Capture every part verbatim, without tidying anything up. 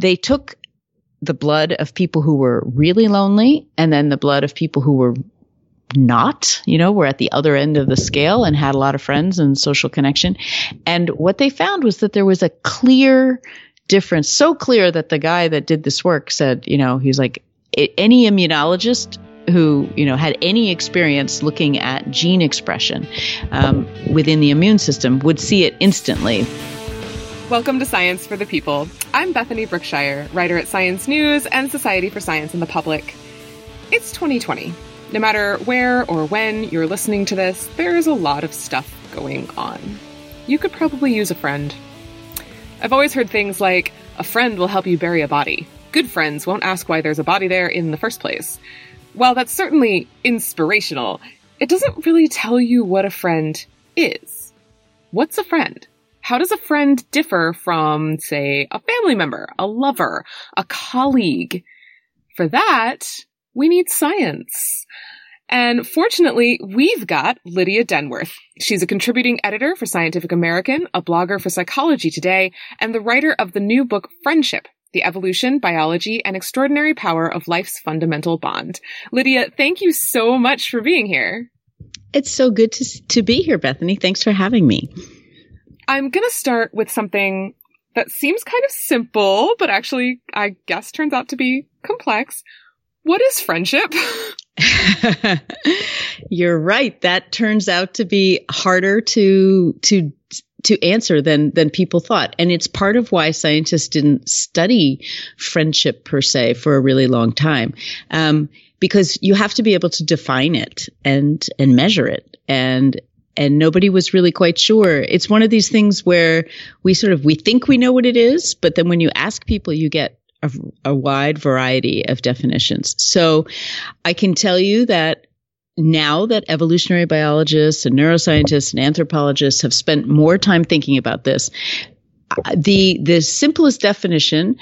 they took the blood of people who were really lonely and then the blood of people who were not, you know, were at the other end of the scale and had a lot of friends and social connection. And what they found was that there was a clear difference, so clear that the guy that did this work said, you know, he's like, any immunologist who, you know, had any experience looking at gene expression um, within the immune system would see it instantly. Welcome to Science for the People. I'm Bethany Brookshire, writer at Science News and Society for Science and the Public. It's twenty twenty. No matter where or when you're listening to this, there is a lot of stuff going on. You could probably use a friend. I've always heard things like, a friend will help you bury a body. Good friends won't ask why there's a body there in the first place. While that's certainly inspirational, it doesn't really tell you what a friend is. What's a friend? How does a friend differ from, say, a family member, a lover, a colleague? For that, we need science. And fortunately, we've got Lydia Denworth. She's a contributing editor for Scientific American, a blogger for Psychology Today, and the writer of the new book, Friendship: The Evolution, Biology, and Extraordinary Power of Life's Fundamental Bond. Lydia, thank you so much for being here. It's so good to, to be here, Bethany. Thanks for having me. I'm going to start with something that seems kind of simple, but actually, I guess, turns out to be complex. What is friendship? You're right. That turns out to be harder to to to answer than than people thought. And it's part of why scientists didn't study friendship per se for a really long time, um, because you have to be able to define it and and measure it. And And nobody was really quite sure. It's one of these things where we sort of, we think we know what it is, but then when you ask people, you get a, a wide variety of definitions. So I can tell you that now that evolutionary biologists and neuroscientists and anthropologists have spent more time thinking about this, the, the simplest definition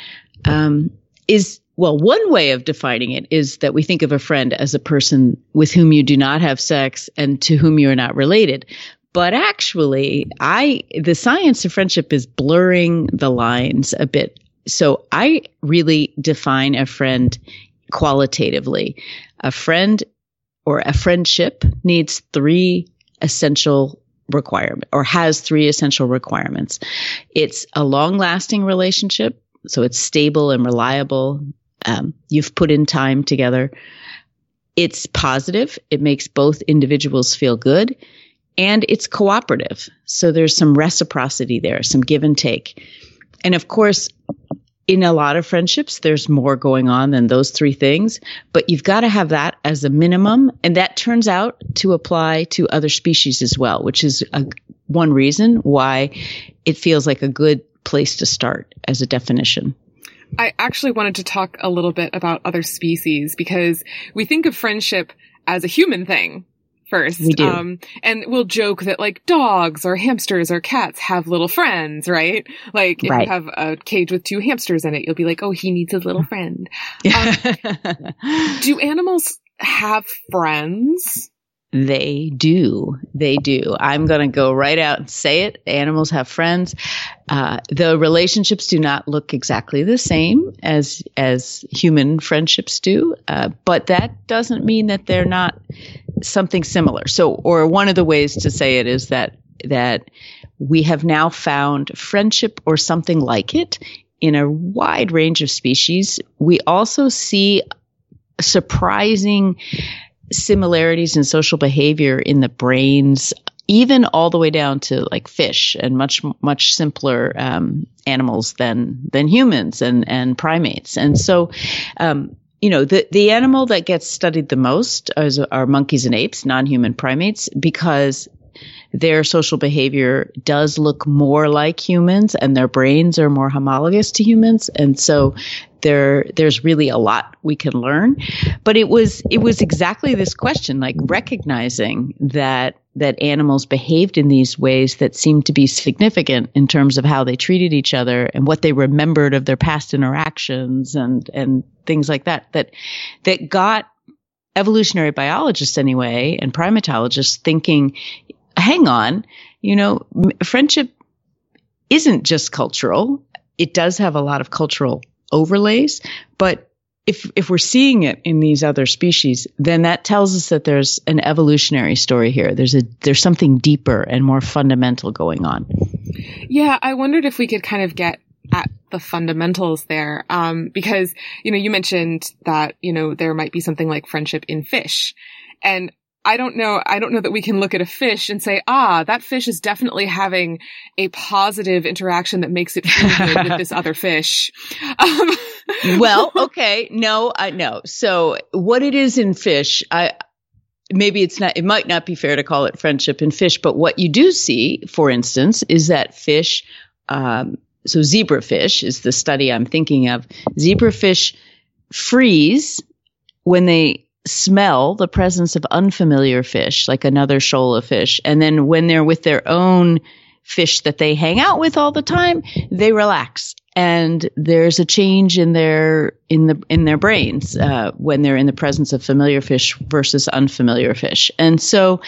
um, is, well, one way of defining it is that we think of a friend as a person with whom you do not have sex and to whom you are not related. But actually, I the science of friendship is blurring the lines a bit. So I really define a friend qualitatively. A friend or a friendship needs three essential requirements, or has three essential requirements. It's a long-lasting relationship, so it's stable and reliable. Um, you've put in time together. It's positive. It makes both individuals feel good, and it's cooperative. So there's some reciprocity there, some give and take. And of course, in a lot of friendships, there's more going on than those three things, but you've got to have that as a minimum. And that turns out to apply to other species as well, which is a, one reason why it feels like a good place to start as a definition. I actually wanted to talk a little bit about other species, because we think of friendship as a human thing first. We do. Um, and we'll joke that, like, dogs or hamsters or cats have little friends, right? Like, if right. you have a cage with two hamsters in it, you'll be like, oh, he needs a little friend. Um, do animals have friends? They do. They do. I'm going to go right out and say it. Animals have friends. Uh, the relationships do not look exactly the same as as human friendships do, uh, but that doesn't mean that they're not something similar. So, or one of the ways to say it is that that we have now found friendship or something like it in a wide range of species. We also see surprising similarities in social behavior in the brains, even all the way down to like fish and much, much simpler um, animals than than humans and, and primates. And so, um, you know, the, the animal that gets studied the most is, are monkeys and apes, non-human primates, because their social behavior does look more like humans and their brains are more homologous to humans. And so there, there's really a lot we can learn. But it was, it was exactly this question, like recognizing that, that animals behaved in these ways that seemed to be significant in terms of how they treated each other and what they remembered of their past interactions and, and things like that, that, that got evolutionary biologists anyway, and primatologists thinking, hang on, you know, friendship isn't just cultural. It does have a lot of cultural overlays. But if if we're seeing it in these other species, then that tells us that there's an evolutionary story here. There's a there's something deeper and more fundamental going on. Yeah, I wondered if we could kind of get at the fundamentals there, um, because, you know, you mentioned that, you know, there might be something like friendship in fish. And I don't know, I don't know that we can look at a fish and say, ah, that fish is definitely having a positive interaction that makes it feel good with this other fish. Um, well, okay. No, I know. So what it is in fish, I, maybe it's not, it might not be fair to call it friendship in fish, but what you do see, for instance, is that fish, um, So zebrafish is the study I'm thinking of. Zebrafish freeze when they smell the presence of unfamiliar fish, like another shoal of fish. And then when they're with their own fish that they hang out with all the time, they relax. And there's a change in their in the in their brains uh, when they're in the presence of familiar fish versus unfamiliar fish. And so,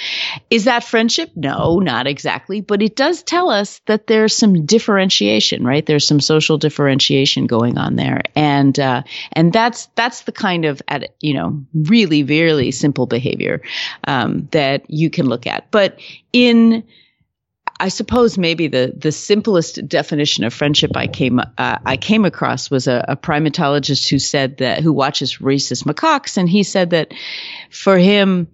is that friendship? No, not exactly. But it does tell us that there's some differentiation, right? There's some social differentiation going on there, and uh, and that's that's the kind of at, you know really really simple behavior um, that you can look at. But in I suppose maybe the, the simplest definition of friendship I came uh, I came across was a, a primatologist who said that who watches rhesus macaques, and he said that for him,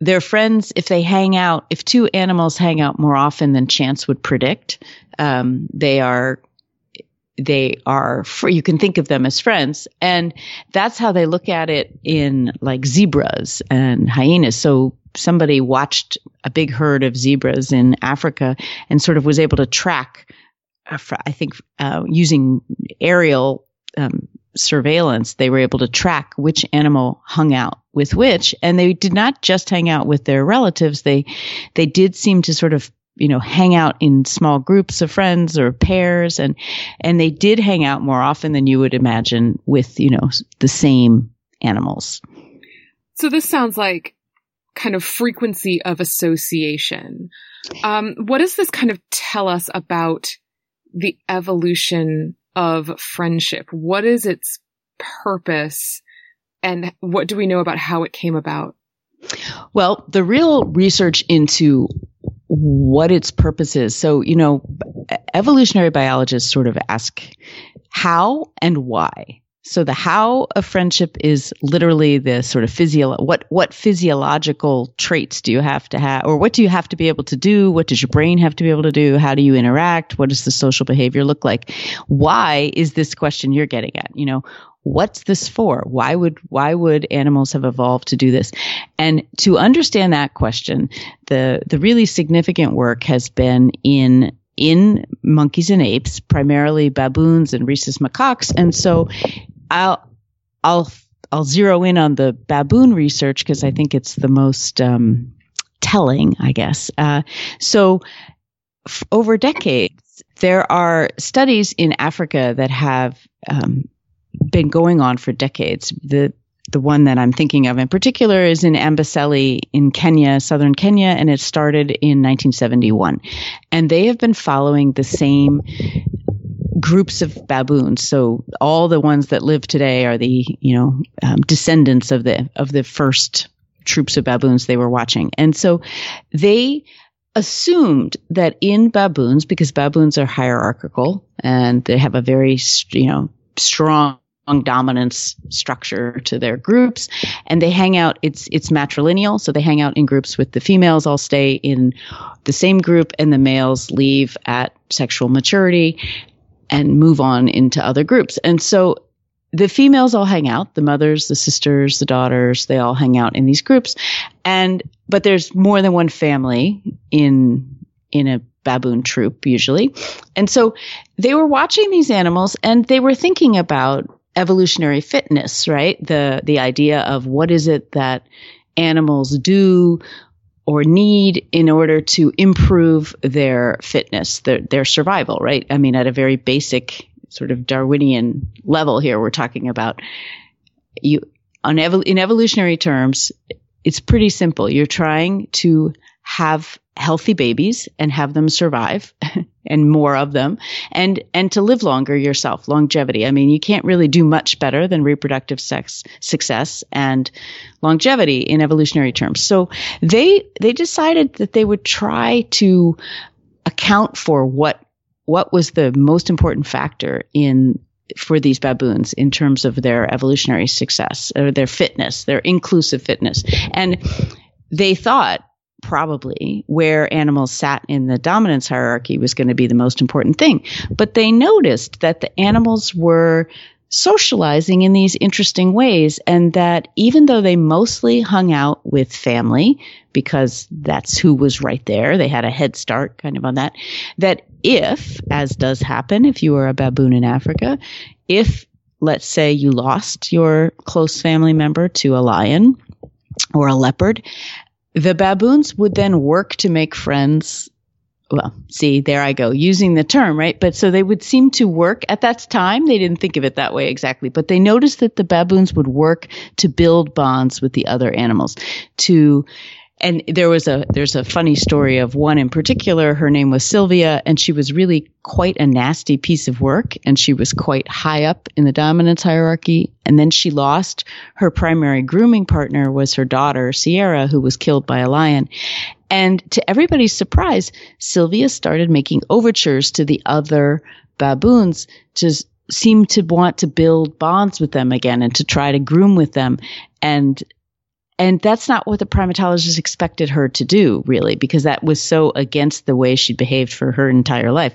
their friends, if they hang out, if two animals hang out more often than chance would predict, um, they are they are free. You can think of them as friends, and that's how they look at it in like zebras and hyenas. So somebody watched a big herd of zebras in Africa and sort of was able to track, I think, uh, using aerial um, surveillance, they were able to track which animal hung out with which. And they did not just hang out with their relatives. They, they did seem to sort of, you know, hang out in small groups of friends or pairs. And, and they did hang out more often than you would imagine with, you know, the same animals. So this sounds like kind of frequency of association. Um, what does this kind of tell us about the evolution of friendship? What is its purpose, and what do we know about how it came about? Well, the real research into what its purpose is. So, you know, evolutionary biologists sort of ask how and why. So the how of friendship is literally the sort of physio- what what physiological traits do you have to have, or what do you have to be able to do? What does your brain have to be able to do? How do you interact? What does the social behavior look like? Why is this question you're getting at? You know, what's this for? Why would why would animals have evolved to do this? And to understand that question, the the really significant work has been in in monkeys and apes, primarily baboons and rhesus macaques. And so I'll, I'll, I'll zero in on the baboon research because I think it's the most, um, telling, I guess. Uh, so f- over decades, there are studies in Africa that have, um, been going on for decades. The, the one that I'm thinking of in particular is in Amboseli in Kenya, southern Kenya, and it started in nineteen seventy-one. And they have been following the same groups of baboons. So all the ones that live today are the, you know, um, descendants of the of the first troops of baboons they were watching. And so they assumed that in baboons, because baboons are hierarchical and they have a very, you know, strong dominance structure to their groups, and they hang out, it's it's matrilineal, so they hang out in groups with the females, all stay in the same group, and the males leave at sexual maturity and move on into other groups. And so the females all hang out, the mothers, the sisters, the daughters, they all hang out in these groups. And but there's more than one family in in a baboon troop usually. And so they were watching these animals and they were thinking about evolutionary fitness, right? The the idea of what is it that animals do or need in order to improve their fitness, their their survival, right? I mean, at a very basic sort of Darwinian level here, we're talking about you on ev- in evolutionary terms, it's pretty simple. You're trying to have healthy babies and have them survive and more of them and, and to live longer yourself, longevity. I mean, you can't really do much better than reproductive sex success and longevity in evolutionary terms. So they, they decided that they would try to account for what, what was the most important factor in, for these baboons in terms of their evolutionary success or their fitness, their inclusive fitness. And they thought, probably where animals sat in the dominance hierarchy was going to be the most important thing. But they noticed that the animals were socializing in these interesting ways, and that even though they mostly hung out with family, because that's who was right there, they had a head start kind of on that, that if, as does happen if you are a baboon in Africa, if, let's say, you lost your close family member to a lion or a leopard, the baboons would then work to make friends. Well, see, there I go, using the term, right? But so they would seem to work at that time. They didn't think of it that way exactly, but they noticed that the baboons would work to build bonds with the other animals to, and there was a, there's a funny story of one in particular. Her name was Sylvia, and she was really quite a nasty piece of work, and she was quite high up in the dominance hierarchy. And then she lost her primary grooming partner, was her daughter, Sierra, who was killed by a lion. And to everybody's surprise, Sylvia started making overtures to the other baboons to seem to want to build bonds with them again and to try to groom with them. And and that's not what the primatologist expected her to do, really, because that was so against the way she behaved for her entire life.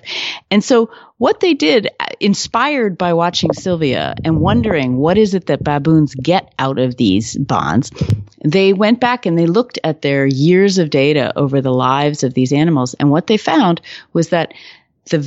And so what they did, inspired by watching Sylvia and wondering what is it that baboons get out of these bonds, they went back and they looked at their years of data over the lives of these animals. And what they found was that the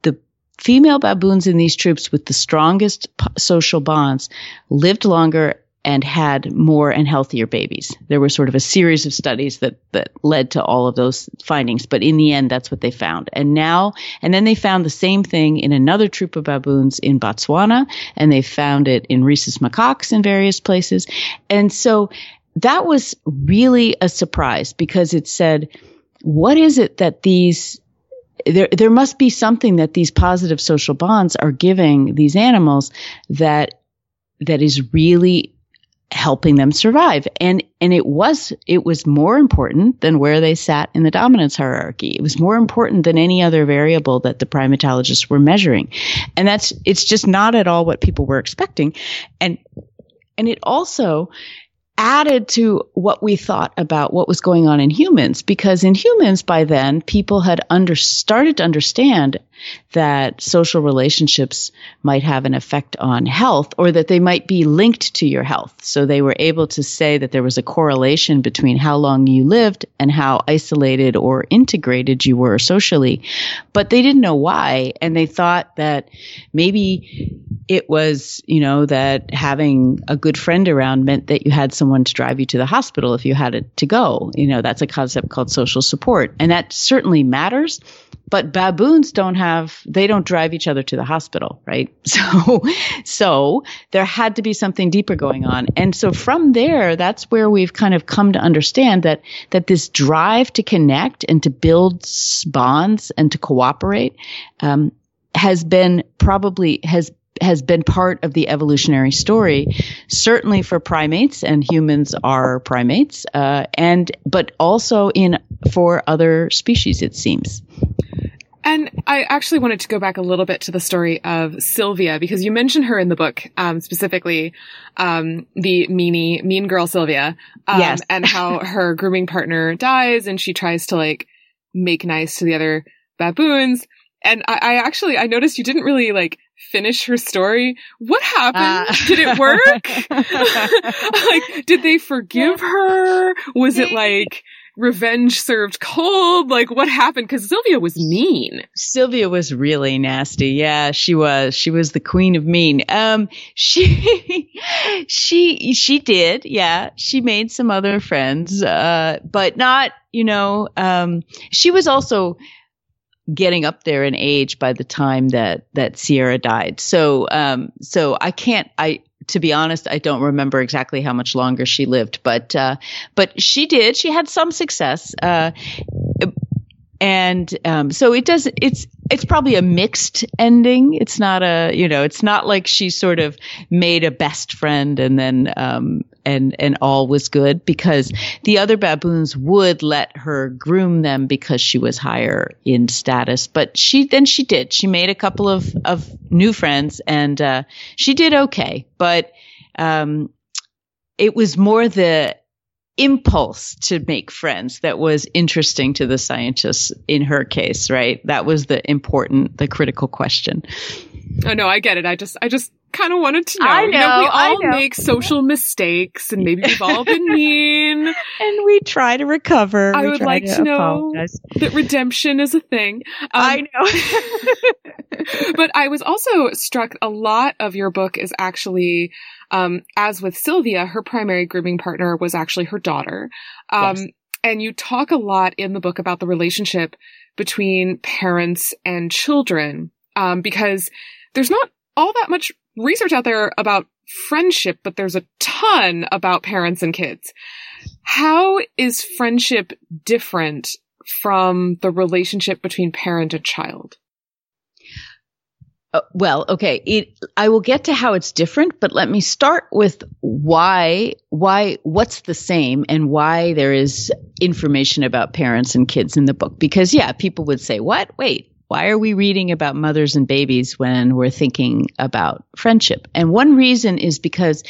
the female baboons in these troops with the strongest social bonds lived longer and had more and healthier babies. There were sort of a series of studies that, that led to all of those findings. But in the end, that's what they found. And now, and then they found the same thing in another troop of baboons in Botswana, and they found it in rhesus macaques in various places. And so that was really a surprise, because it said, what is it that these, there, there must be something that these positive social bonds are giving these animals that, that is really helping them survive. And, and it was, it was more important than where they sat in the dominance hierarchy. It was more important than any other variable that the primatologists were measuring. And that's, it's just not at all what people were expecting. And, and it also added to what we thought about what was going on in humans, because in humans by then people had under, started to understand that social relationships might have an effect on health, or that they might be linked to your health. So they were able to say that there was a correlation between how long you lived and how isolated or integrated you were socially, but they didn't know why. And they thought that maybe it was, you know, that having a good friend around meant that you had someone to drive you to the hospital if you had it to go. You know, that's a concept called social support. And that certainly matters, but baboons don't have, they don't drive each other to the hospital, right? So, so there had to be something deeper going on. And so from there, that's where we've kind of come to understand that, that this drive to connect and to build bonds and to cooperate, um, has been probably, has has been part of the evolutionary story, certainly for primates, and humans are primates, uh, and but also in for other species, it seems. And I actually wanted to go back a little bit to the story of Sylvia, because you mentioned her in the book, um, specifically um, the meanie, mean girl Sylvia, um, yes. and how her grooming partner dies, and she tries to like make nice to the other baboons. And I, I actually, I noticed you didn't really like finish her story. What happened? Uh. Did it work? Like, did they forgive her? Was it like revenge served cold? Like, what happened? Because Sylvia was mean. Sylvia was really nasty. Yeah, she was. She was the queen of mean. Um, she, she, she did. Yeah, she made some other friends, uh, but not, you know, um, she was also getting up there in age by the time that, that Sierra died. So, um, so I can't, I, to be honest, I don't remember exactly how much longer she lived, but, uh, but she did, she had some success. Uh, And um, so it does. It's it's probably a mixed ending. It's not a you know. It's not like she sort of made a best friend and then um and and all was good, because the other baboons would let her groom them because she was higher in status. But she then she did. She made a couple of of new friends, and uh, she did okay. But um, it was more the impulse to make friends that was interesting to the scientists in her case, right? That was the important, the critical question. Oh, no, I get it. I just, I just kind of wanted to know. I know, you know we all know. make social mistakes, and maybe we've all been mean. And we try to recover. I we would like to, to know apologize. that redemption is a thing. Um, I know. But I was also struck, a lot of your book is actually... Um, as with Sylvia, her primary grooming partner was actually her daughter. Um, yes. And you talk a lot in the book about the relationship between parents and children, um, because there's not all that much research out there about friendship, but there's a ton about parents and kids. How is friendship different from the relationship between parent and child? Uh, well, okay. It, I will get to how it's different, but let me start with why, why, what's the same and why there is information about parents and kids in the book. Because yeah, people would say, what? Wait, why are we reading about mothers and babies when we're thinking about friendship? And one reason is because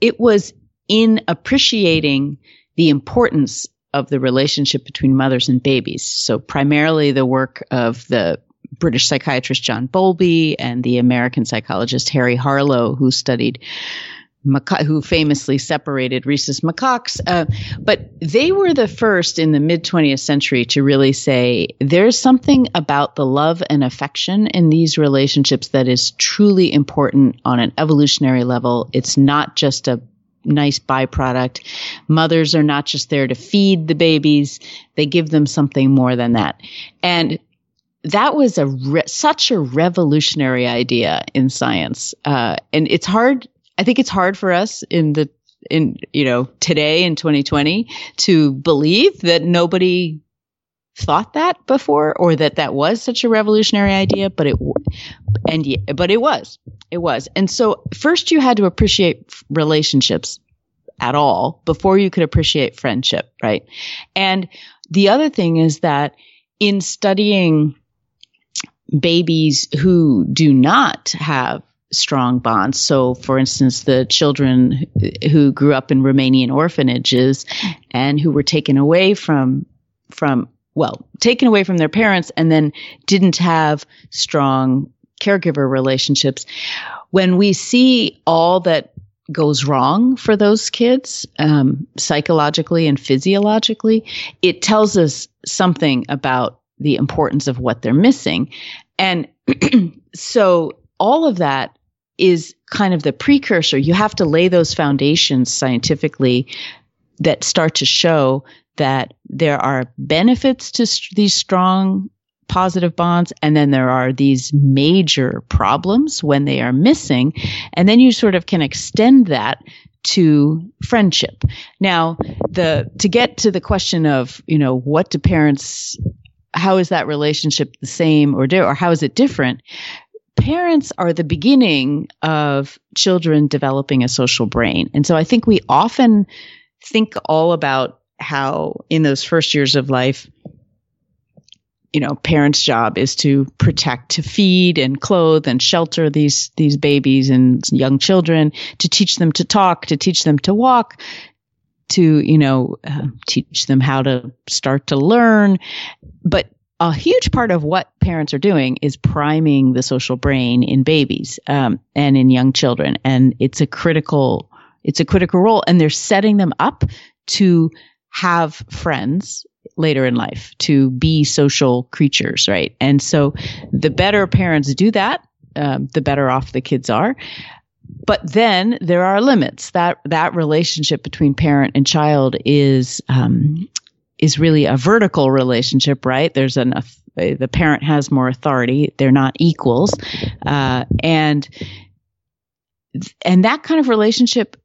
it was in appreciating the importance of the relationship between mothers and babies. So primarily the work of the British psychiatrist John Bowlby and the American psychologist Harry Harlow, who studied, maca- who famously separated rhesus macaques. Uh, but they were the first in the mid-twentieth century to really say there's something about the love and affection in these relationships that is truly important on an evolutionary level. It's not just a nice byproduct. Mothers are not just there to feed the babies. They give them something more than that. And that was a re- such a revolutionary idea in science, uh, and it's hard. I think it's hard for us in the in you know today in twenty twenty to believe that nobody thought that before, or that that was such a revolutionary idea. But it and but it was it was, and so first you had to appreciate relationships at all before you could appreciate friendship, right? And the other thing is that in studying babies who do not have strong bonds. So, for instance, the children who grew up in Romanian orphanages and who were taken away from, from, well, taken away from their parents and then didn't have strong caregiver relationships. When we see all that goes wrong for those kids, um, psychologically and physiologically, it tells us something about the importance of what they're missing. And so all of that is kind of the precursor. You have to lay those foundations scientifically that start to show that there are benefits to st- these strong positive bonds, and then there are these major problems when they are missing. And then you sort of can extend that to friendship. Now, the to get to the question of, you know, what do parents, how is that relationship the same or di- or how is it different? Parents are the beginning of children developing a social brain. And so I think we often think all about how in those first years of life, you know, parents' job is to protect, to feed and clothe and shelter these these babies and young children, to teach them to talk, to teach them to walk, to, you know, uh, teach them how to start to learn. But a huge part of what parents are doing is priming the social brain in babies um, and in young children. And it's a critical, it's a critical role. And they're setting them up to have friends later in life, to be social creatures, right? And so the better parents do that, um, the better off the kids are. But then there are limits. That that relationship between parent and child is um, is really a vertical relationship, right? There's an uh, the parent has more authority. They're not equals, uh, and and that kind of relationship,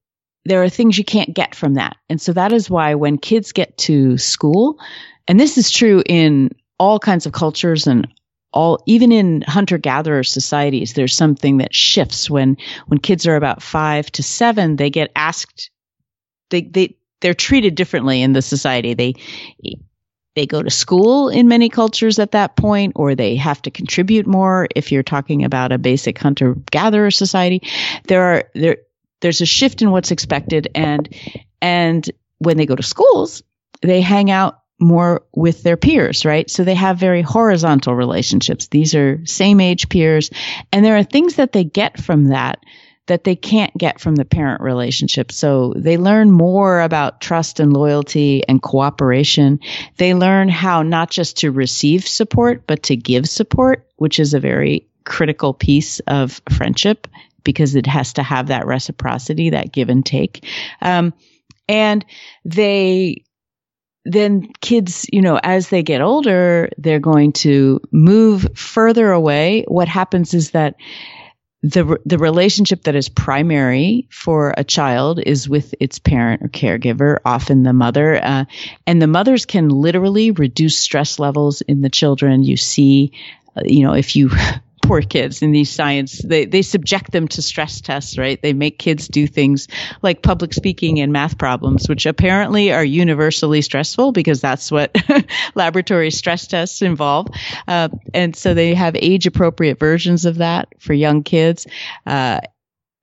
there are things you can't get from that. And so that is why when kids get to school, And this is true in all kinds of cultures and all, even in hunter-gatherer societies, there's something that shifts when, when kids are about five to seven, they get asked, they, they, they're treated differently in the society. They, they go to school in many cultures at that point, or they have to contribute more. If you're talking about a basic hunter-gatherer society, there are, there, there's a shift in what's expected. And, and when they go to schools, they hang out more with their peers, right? So they have very horizontal relationships. These are same age peers. And there are things that they get from that that they can't get from the parent relationship. So they learn more about trust and loyalty and cooperation. They learn how not just to receive support, but to give support, which is a very critical piece of friendship because it has to have that reciprocity, that give and take. Um, and they... Then kids, you know, as they get older, they're going to move further away. What happens is that the the relationship that is primary for a child is with its parent or caregiver, often the mother. Uh, and the mothers can literally reduce stress levels in the children. You see, you know, if you... Poor kids in these science, they, they subject them to stress tests, right? They make kids do things like public speaking and math problems, which apparently are universally stressful because that's what laboratory stress tests involve. Uh, and so they have age appropriate versions of that for young kids. Uh,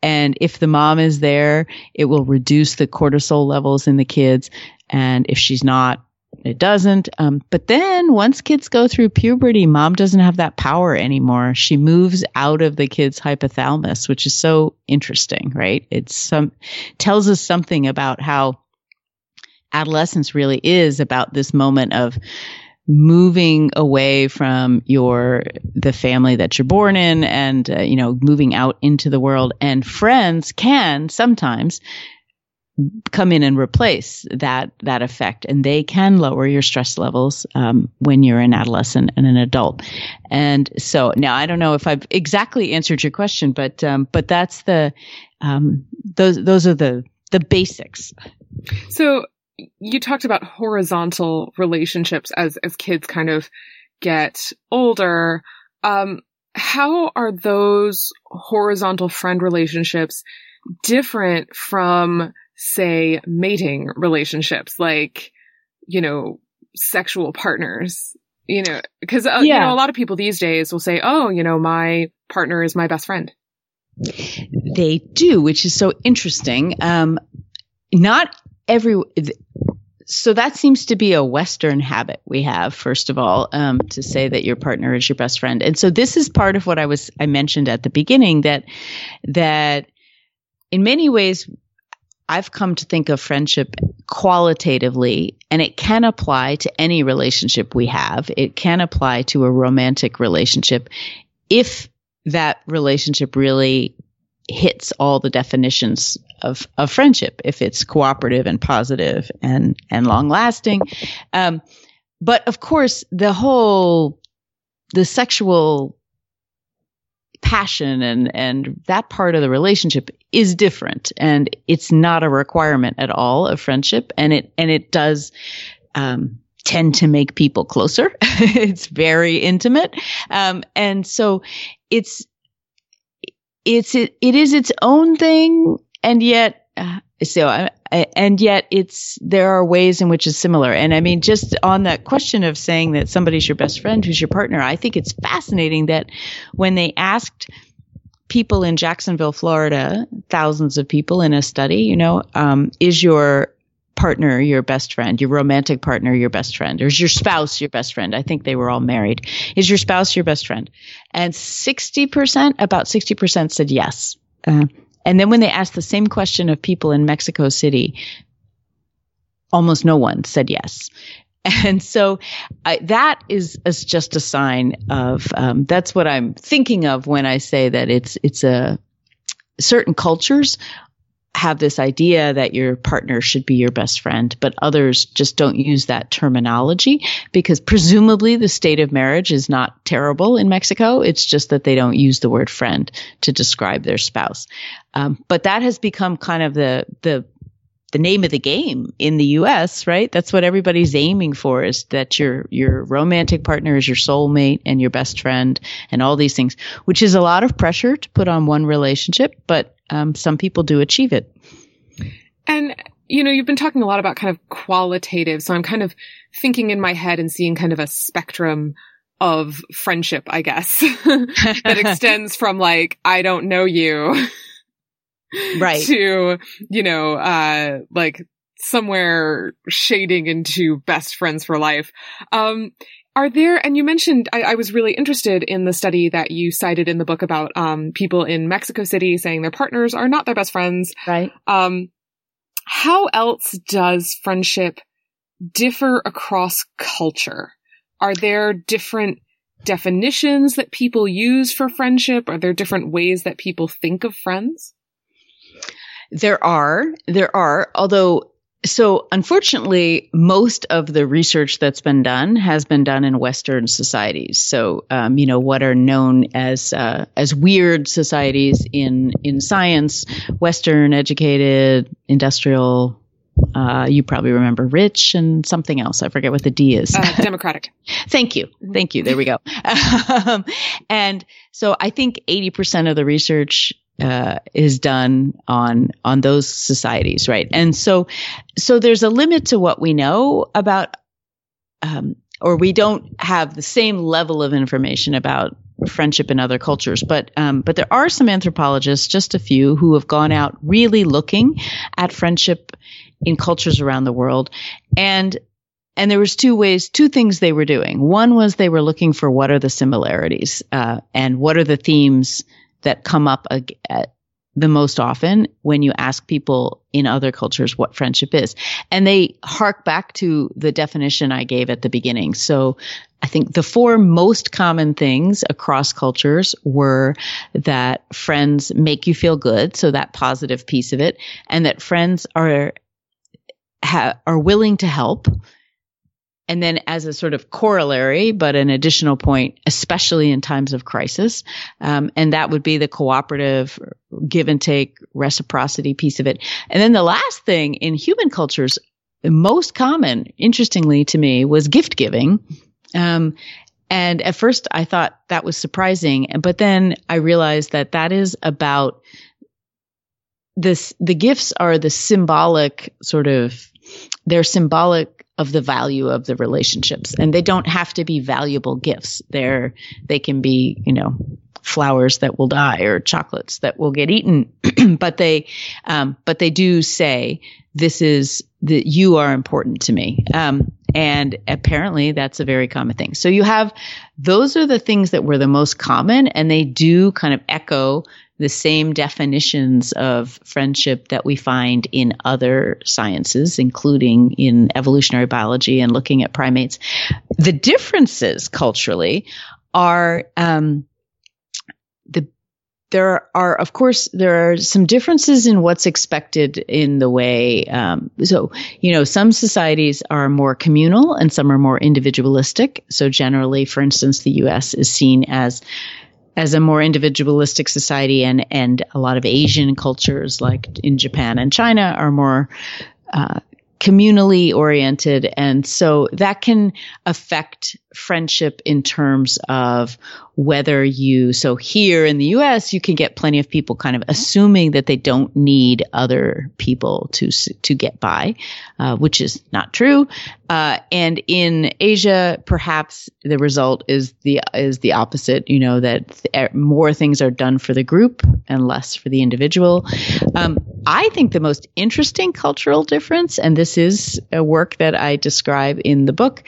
and if the mom is there, it will reduce the cortisol levels in the kids. And if she's not, it doesn't. Um, but then once kids go through puberty, mom doesn't have that power anymore. She moves out of the kid's hypothalamus, which is so interesting, right? It's some tells us something about how adolescence really is about this moment of moving away from your the family that you're born in and, uh, you know, moving out into the world. And friends can sometimes come in and replace that that effect, and they can lower your stress levels um, when you're an adolescent and an adult. And so now I don't know if I've exactly answered your question, but um, but that's the um, those those are the the basics. So you talked about horizontal relationships as as kids kind of get older. Um, how are those horizontal friend relationships different from, say, mating relationships, like, you know, sexual partners, you know, because, uh, yeah. you know, a lot of people these days will say, oh, you know, my partner is my best friend. They do, which is so interesting. Um, not every, so that seems to be a Western habit we have, first of all, um, to say that your partner is your best friend. And so this is part of what I was, I mentioned at the beginning that, that in many ways, I've come to think of friendship qualitatively, and it can apply to any relationship we have. It can apply to a romantic relationship if that relationship really hits all the definitions of, of friendship, if it's cooperative and positive and, and long-lasting. Um, but, of course, the whole – the sexual – passion and, and that part of the relationship is different, and it's not a requirement at all of friendship. And it, and it does, um, tend to make people closer. It's very intimate. Um, and so it's, it's, it, it is its own thing. And yet, uh, so I, I, and yet it's, there are ways in which it's similar. And I mean, just on that question of saying that somebody's your best friend, who's your partner, I think it's fascinating that when they asked people in Jacksonville, Florida, thousands of people in a study, you know, um, is your partner your best friend, your romantic partner your best friend, or is your spouse your best friend? I think they were all married. Is your spouse your best friend? And sixty percent, about sixty percent said yes. Uh, And then when they asked the same question of people in Mexico City, almost no one said yes. And so I, that is, is just a sign of, um, that's what I'm thinking of when I say that it's, it's a, certain cultures have this idea that your partner should be your best friend, but others just don't use that terminology because presumably the state of marriage is not terrible in Mexico. It's just that they don't use the word friend to describe their spouse. Um, but that has become kind of the, the, the name of the game in the U S, right? That's what everybody's aiming for, is that your your romantic partner is your soulmate and your best friend and all these things, which is a lot of pressure to put on one relationship, but um, some people do achieve it. And, you know, you've been talking a lot about kind of qualitative, so I'm kind of thinking in my head and seeing kind of a spectrum of friendship, I guess, that extends from like, I don't know you. Right. To, you know, uh, like somewhere shading into best friends for life. Um, are there, and you mentioned, I, I was really interested in the study that you cited in the book about, um, people in Mexico City saying their partners are not their best friends. Right. Um, how else does friendship differ across culture? Are there different definitions that people use for friendship? Are there different ways that people think of friends? There are, there are, although, so unfortunately, most of the research that's been done has been done in Western societies. So, um, you know, what are known as, uh, as weird societies in, in science, Western educated, industrial, uh, you probably remember rich and something else. I forget what the D is. Uh, democratic. Thank you. Thank you. There we go. um, and so I think eighty percent of the research Uh, is done on on those societies, right? And so, so there's a limit to what we know about, um, or we don't have the same level of information about friendship in other cultures. But um, but there are some anthropologists, just a few, who have gone out really looking at friendship in cultures around the world, and. And there was two ways, two things they were doing. One was they were looking for what are the similarities uh, and what are the themes that come up uh, the most often when you ask people in other cultures what friendship is. And they hark back to the definition I gave at the beginning. So I think the four most common things across cultures were that friends make you feel good, so that positive piece of it, and that friends are ha- are willing to help. And then as a sort of corollary, but an additional point, especially in times of crisis, um, and that would be the cooperative give and take reciprocity piece of it. And then the last thing in human cultures, most common, interestingly to me, was gift giving. Um, and at first I thought that was surprising, but then I realized that that is about this. The gifts are the symbolic sort of, they're symbolic of the value of the relationships, and they don't have to be valuable gifts. They're, they can be, you know, flowers that will die or chocolates that will get eaten, but they, um, but they do say, this is that you are important to me. Um, and apparently that's a very common thing. So you have, those are the things that were the most common, and they do kind of echo the same definitions of friendship that we find in other sciences, including in evolutionary biology and looking at primates. The differences culturally are, um, the, there are, of course, there are some differences in what's expected in the way. Um, so, you know, some societies are more communal and some are more individualistic. So generally, for instance, the U S is seen as as a more individualistic society, and, and a lot of Asian cultures like in Japan and China are more uh, communally oriented. And so that can affect friendship in terms of whether you, so here in the U S, you can get plenty of people kind of assuming that they don't need other people to, to get by, uh, which is not true. Uh, and in Asia, perhaps the result is the, is the opposite, you know, that th- more things are done for the group and less for the individual. Um, I think the most interesting cultural difference, and this is a work that I describe in the book,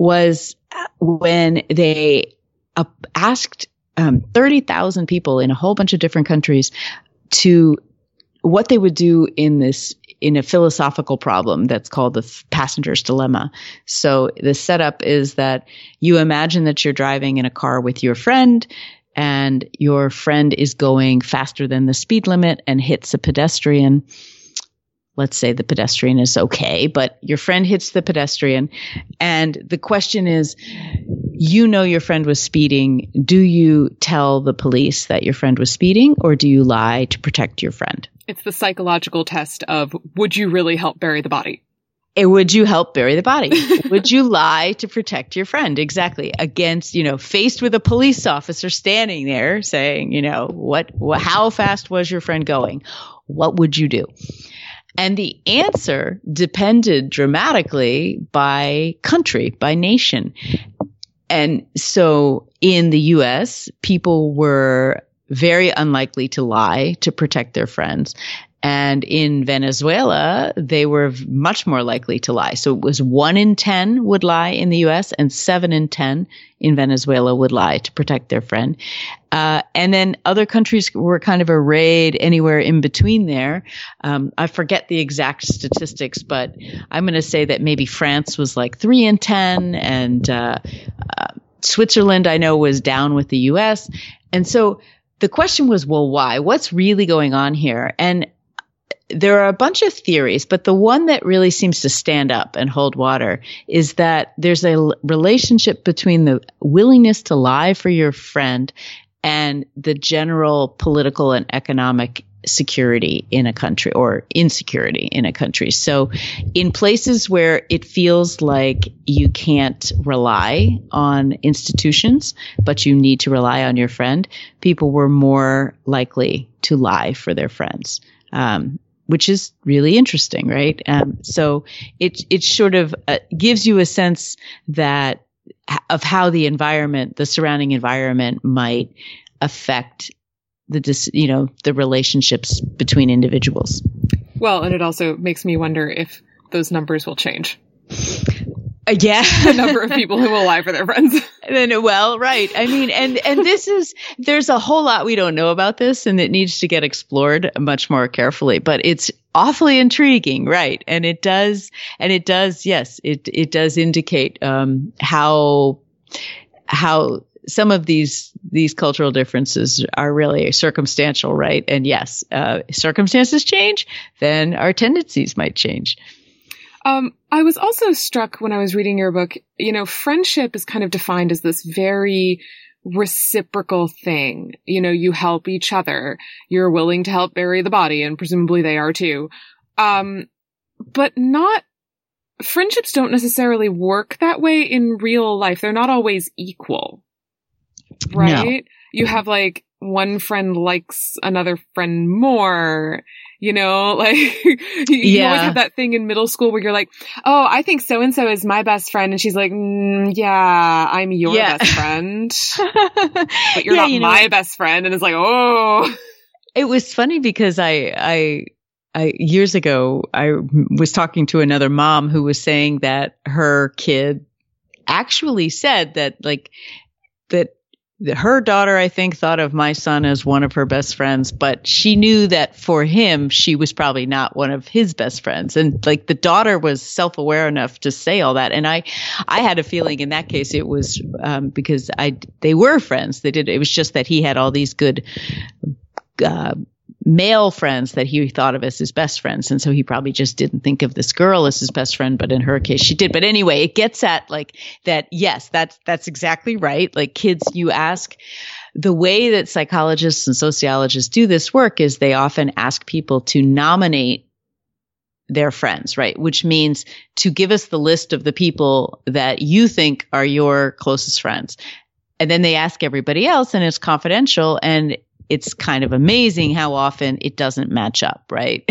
was when they uh, asked um, thirty thousand people in a whole bunch of different countries to what they would do in this, in a philosophical problem that's called the passenger's dilemma. So the setup is that you imagine that you're driving in a car with your friend, and your friend is going faster than the speed limit and hits a pedestrian. Let's say the pedestrian is okay, but your friend hits the pedestrian. And the question is, you know your friend was speeding. Do you tell the police that your friend was speeding, or do you lie to protect your friend? It's the psychological test of, would you really help bury the body? And would you help bury the body? Would you lie to protect your friend? Exactly. Against, you know, faced with a police officer standing there saying, you know, what, what how fast was your friend going? What would you do? And the answer depended dramatically by country, by nation. And so in the U S, people were very unlikely to lie to protect their friends. And in Venezuela, they were much more likely to lie. So it was one in ten would lie in the U S and seven in ten in Venezuela would lie to protect their friend. Uh, and then other countries were kind of arrayed anywhere in between there. Um, I forget the exact statistics, but I'm going to say that maybe France was like three in ten and uh, uh, Switzerland, I know, was down with the U S. And so the question was, well, why? What's really going on here? And there are a bunch of theories, but the one that really seems to stand up and hold water is that there's a l- relationship between the willingness to lie for your friend and the general political and economic security in a country, or insecurity in a country. So in places where it feels like you can't rely on institutions, but you need to rely on your friend, people were more likely to lie for their friends. Um, which is really interesting, right? Um, so it it sort of uh, gives you a sense that of how the environment, the surrounding environment, might affect the you know the relationships between individuals. Well, and it also makes me wonder if those numbers will change. Yeah. The number of people who will lie for their friends. And, well, right. I mean, and, and this is, there's a whole lot we don't know about this, and it needs to get explored much more carefully, but it's awfully intriguing. Right. And it does, and it does, yes, it, it does indicate, um, how, how some of these, these cultural differences are really circumstantial, right? And yes, uh, circumstances change, then our tendencies might change. Um, I was also struck when I was reading your book, you know, friendship is kind of defined as this very reciprocal thing. You know, you help each other. You're willing to help bury the body, and presumably they are too. Um, but not, friendships don't necessarily work that way in real life. They're not always equal, right? No. You have like one friend likes another friend more. You know, like you yeah. always have that thing in middle school where you're like, oh, I think so-and-so is my best friend. And she's like, mm, yeah, I'm your yeah. best friend, but you're yeah, not you know, my it, best friend. And it's like, oh. It was funny because I, I, I, years ago, I was talking to another mom who was saying that her kid actually said that like, that her daughter, I think, thought of my son as one of her best friends, but she knew that for him, she was probably not one of his best friends. And like the daughter was self-aware enough to say all that. And I, I had a feeling in that case, it was um, because I, they were friends. They did. It was just that he had all these good uh, male friends that he thought of as his best friends. And so he probably just didn't think of this girl as his best friend, but in her case she did. But anyway, it gets at like that. Yes, that's, that's exactly right. Like kids, you ask, the way that psychologists and sociologists do this work is they often ask people to nominate their friends, right? Which means to give us the list of the people that you think are your closest friends. And then they ask everybody else, and it's confidential, and it's kind of amazing how often it doesn't match up, right?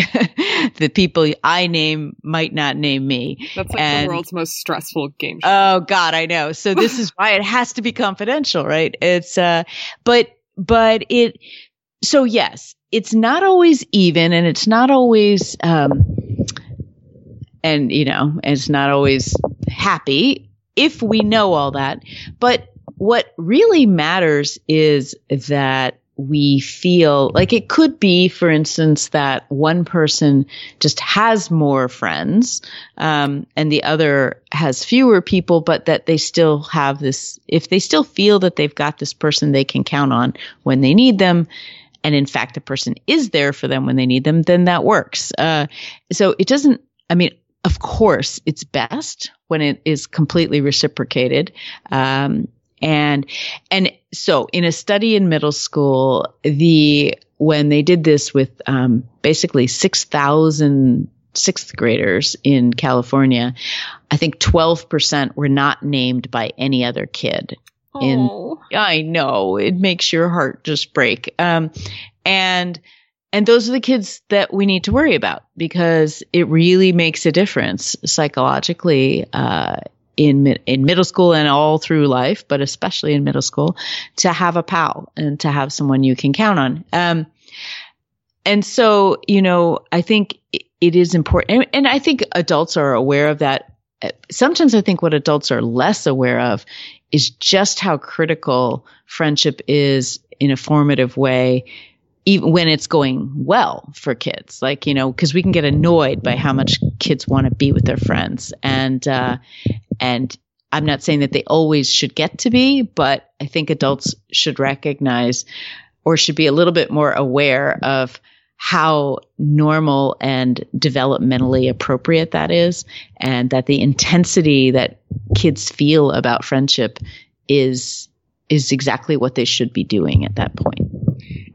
The people I name might not name me. That's like and, the world's most stressful game show. Oh God, I know. So this is why it has to be confidential, right? It's, uh, but, but it, so yes, it's not always even, and it's not always, um, and you know, it's not always happy if we know all that. But what really matters is that we feel like it could be, for instance, that one person just has more friends, um, and the other has fewer people, but that they still have this, if they still feel that they've got this person they can count on when they need them. And in fact, the person is there for them when they need them, then that works. Uh, so it doesn't, I mean, of course it's best when it is completely reciprocated. Um, And, and so in a study in middle school, the when they did this with um, basically six thousand sixth graders in California, I think twelve percent were not named by any other kid. Oh. In, I know, it makes your heart just break. Um, and and those are the kids that we need to worry about, because it really makes a difference psychologically uh, in mi- in middle school and all through life, but especially in middle school, to have a pal and to have someone you can count on. Um, and so, you know, I think it, it is important. And, and I think adults are aware of that. Sometimes I think what adults are less aware of is just how critical friendship is in a formative way, even when it's going well for kids. Like, you know, because we can get annoyed by how much kids want to be with their friends. And, uh, and I'm not saying that they always should get to be, but I think adults should recognize or should be a little bit more aware of how normal and developmentally appropriate that is, and that the intensity that kids feel about friendship is is exactly what they should be doing at that point.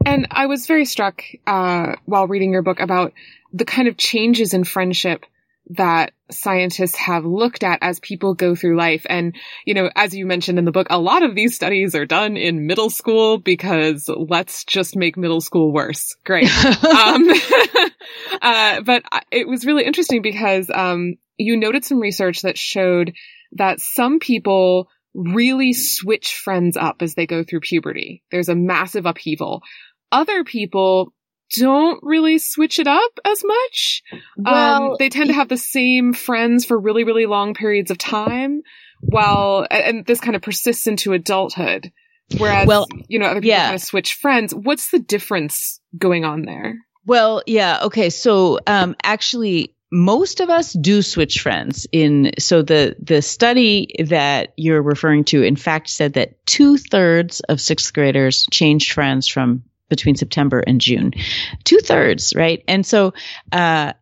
And I was very struck uh, while reading your book about the kind of changes in friendship that scientists have looked at as people go through life. And, you know, as you mentioned in the book, a lot of these studies are done in middle school because let's just make middle school worse. Great. um, uh, but it was really interesting because um, you noted some research that showed that some people really switch friends up as they go through puberty. There's a massive upheaval. Other people don't really switch it up as much. Well, um, they tend to have the same friends for really, really long periods of time, while and this kind of persists into adulthood. Whereas, well, you know, other people yeah. kind of switch friends. What's the difference going on there? Well, yeah, okay. So, um, actually, most of us do switch friends. In so the the study that you're referring to, in fact, said that two thirds of sixth graders changed friends from between September and June, two thirds, right? And so, uh,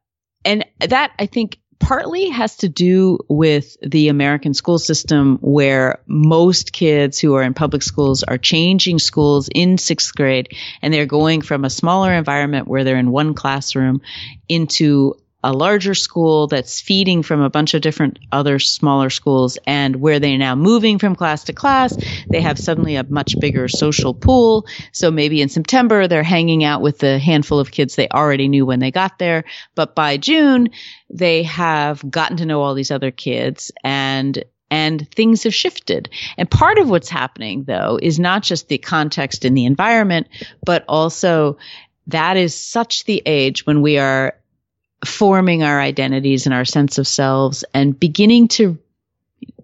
and that I think partly has to do with the American school system, where most kids who are in public schools are changing schools in sixth grade, and they're going from a smaller environment where they're in one classroom into a larger school that's feeding from a bunch of different other smaller schools, and where they're now moving from class to class, they have suddenly a much bigger social pool. So maybe in September, they're hanging out with the handful of kids they already knew when they got there. But by June, they have gotten to know all these other kids, and and things have shifted. And part of what's happening, though, is not just the context and the environment, but also that is such the age when we are forming our identities and our sense of selves and beginning to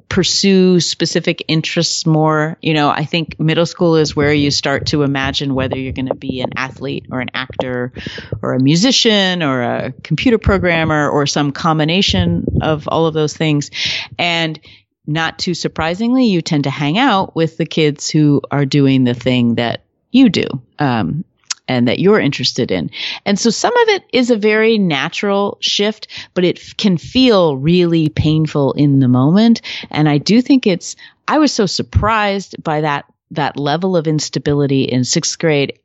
pursue specific interests more. You know, I think middle school is where you start to imagine whether you're going to be an athlete or an actor or a musician or a computer programmer or some combination of all of those things. And not too surprisingly, you tend to hang out with the kids who are doing the thing that you do. Um, and that you're interested in. And so some of it is a very natural shift, but it f- can feel really painful in the moment. And I do think it's, I was so surprised by that, that level of instability in sixth grade.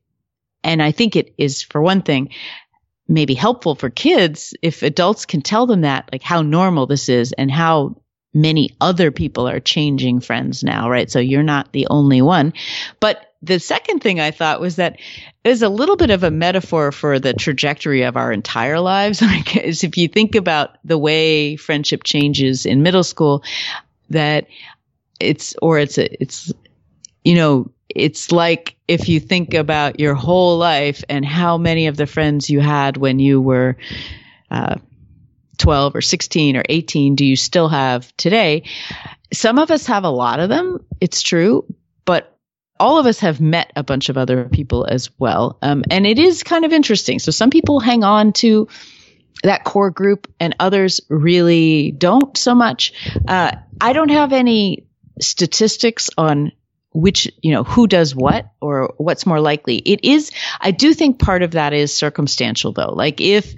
And I think it is, for one thing, maybe helpful for kids if adults can tell them that, like how normal this is and how many other people are changing friends now, right? So you're not the only one. But the second thing I thought was that it was a little bit of a metaphor for the trajectory of our entire lives. Like, if you think about the way friendship changes in middle school, that it's, or it's, a, it's, you know, it's like if you think about your whole life and how many of the friends you had when you were, uh, twelve or sixteen or eighteen do you still have today? Some of us have a lot of them, it's true, but all of us have met a bunch of other people as well. Um, and it is kind of interesting. So some people hang on to that core group and others really don't so much. Uh, I don't have any statistics on which, you know, who does what or what's more likely. It is, I do think part of that is circumstantial though. Like if,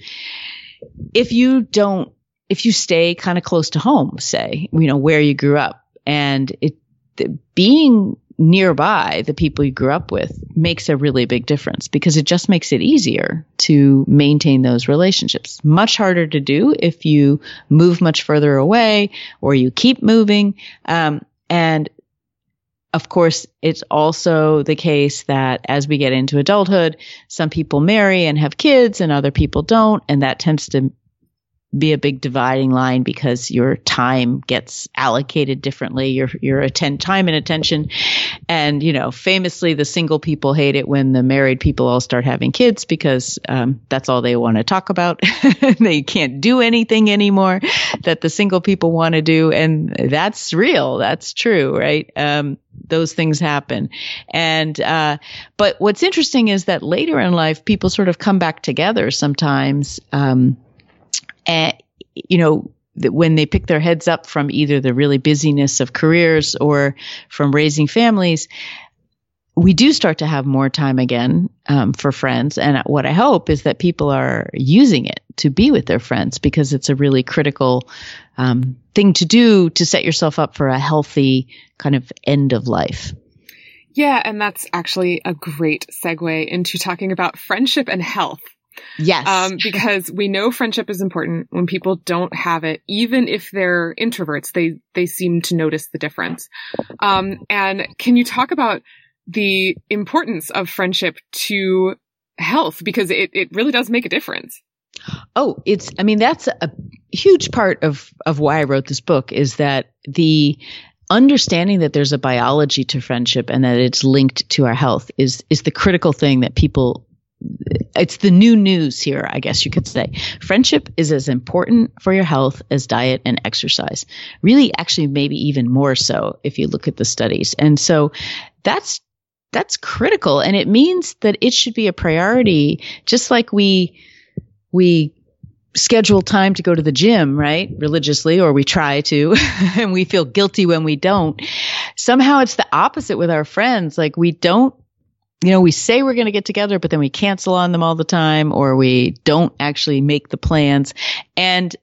If you don't, if you stay kind of close to home, say, you know, where you grew up, and it, the, being nearby the people you grew up with makes a really big difference, because it just makes it easier to maintain those relationships. Much harder to do if you move much further away or you keep moving. Um, and of course, it's also the case that as we get into adulthood, some people marry and have kids and other people don't. And that tends to be a big dividing line, because your time gets allocated differently, your your attend time and attention. And, you know, famously, the single people hate it when the married people all start having kids, because um, that's all they want to talk about. They can't do anything anymore that the single people want to do. And that's real. That's true, right? Um, those things happen. And uh, but what's interesting is that later in life, people sort of come back together sometimes, um And, you know, when they pick their heads up from either the really busyness of careers or from raising families, we do start to have more time again um, for friends. And what I hope is that people are using it to be with their friends, because it's a really critical um, thing to do to set yourself up for a healthy kind of end of life. Yeah, and that's actually a great segue into talking about friendship and health. Yes. Um, because we know friendship is important. When people don't have it, even if they're introverts, they, they seem to notice the difference. Um, and can you talk about the importance of friendship to health? Because it, it really does make a difference. Oh, it's, I mean, that's a huge part of, of why I wrote this book, is that the understanding that there's a biology to friendship and that it's linked to our health is, is the critical thing that people. It's the new news here, I guess you could say. Friendship is as important for your health as diet and exercise. Really, actually, maybe even more so if you look at the studies. And so that's that's critical. And it means that it should be a priority, just like we we schedule time to go to the gym, right? Religiously, or we try to, and we feel guilty when we don't. Somehow it's the opposite with our friends. Like we don't You know, we say we're going to get together, but then we cancel on them all the time, or we don't actually make the plans. And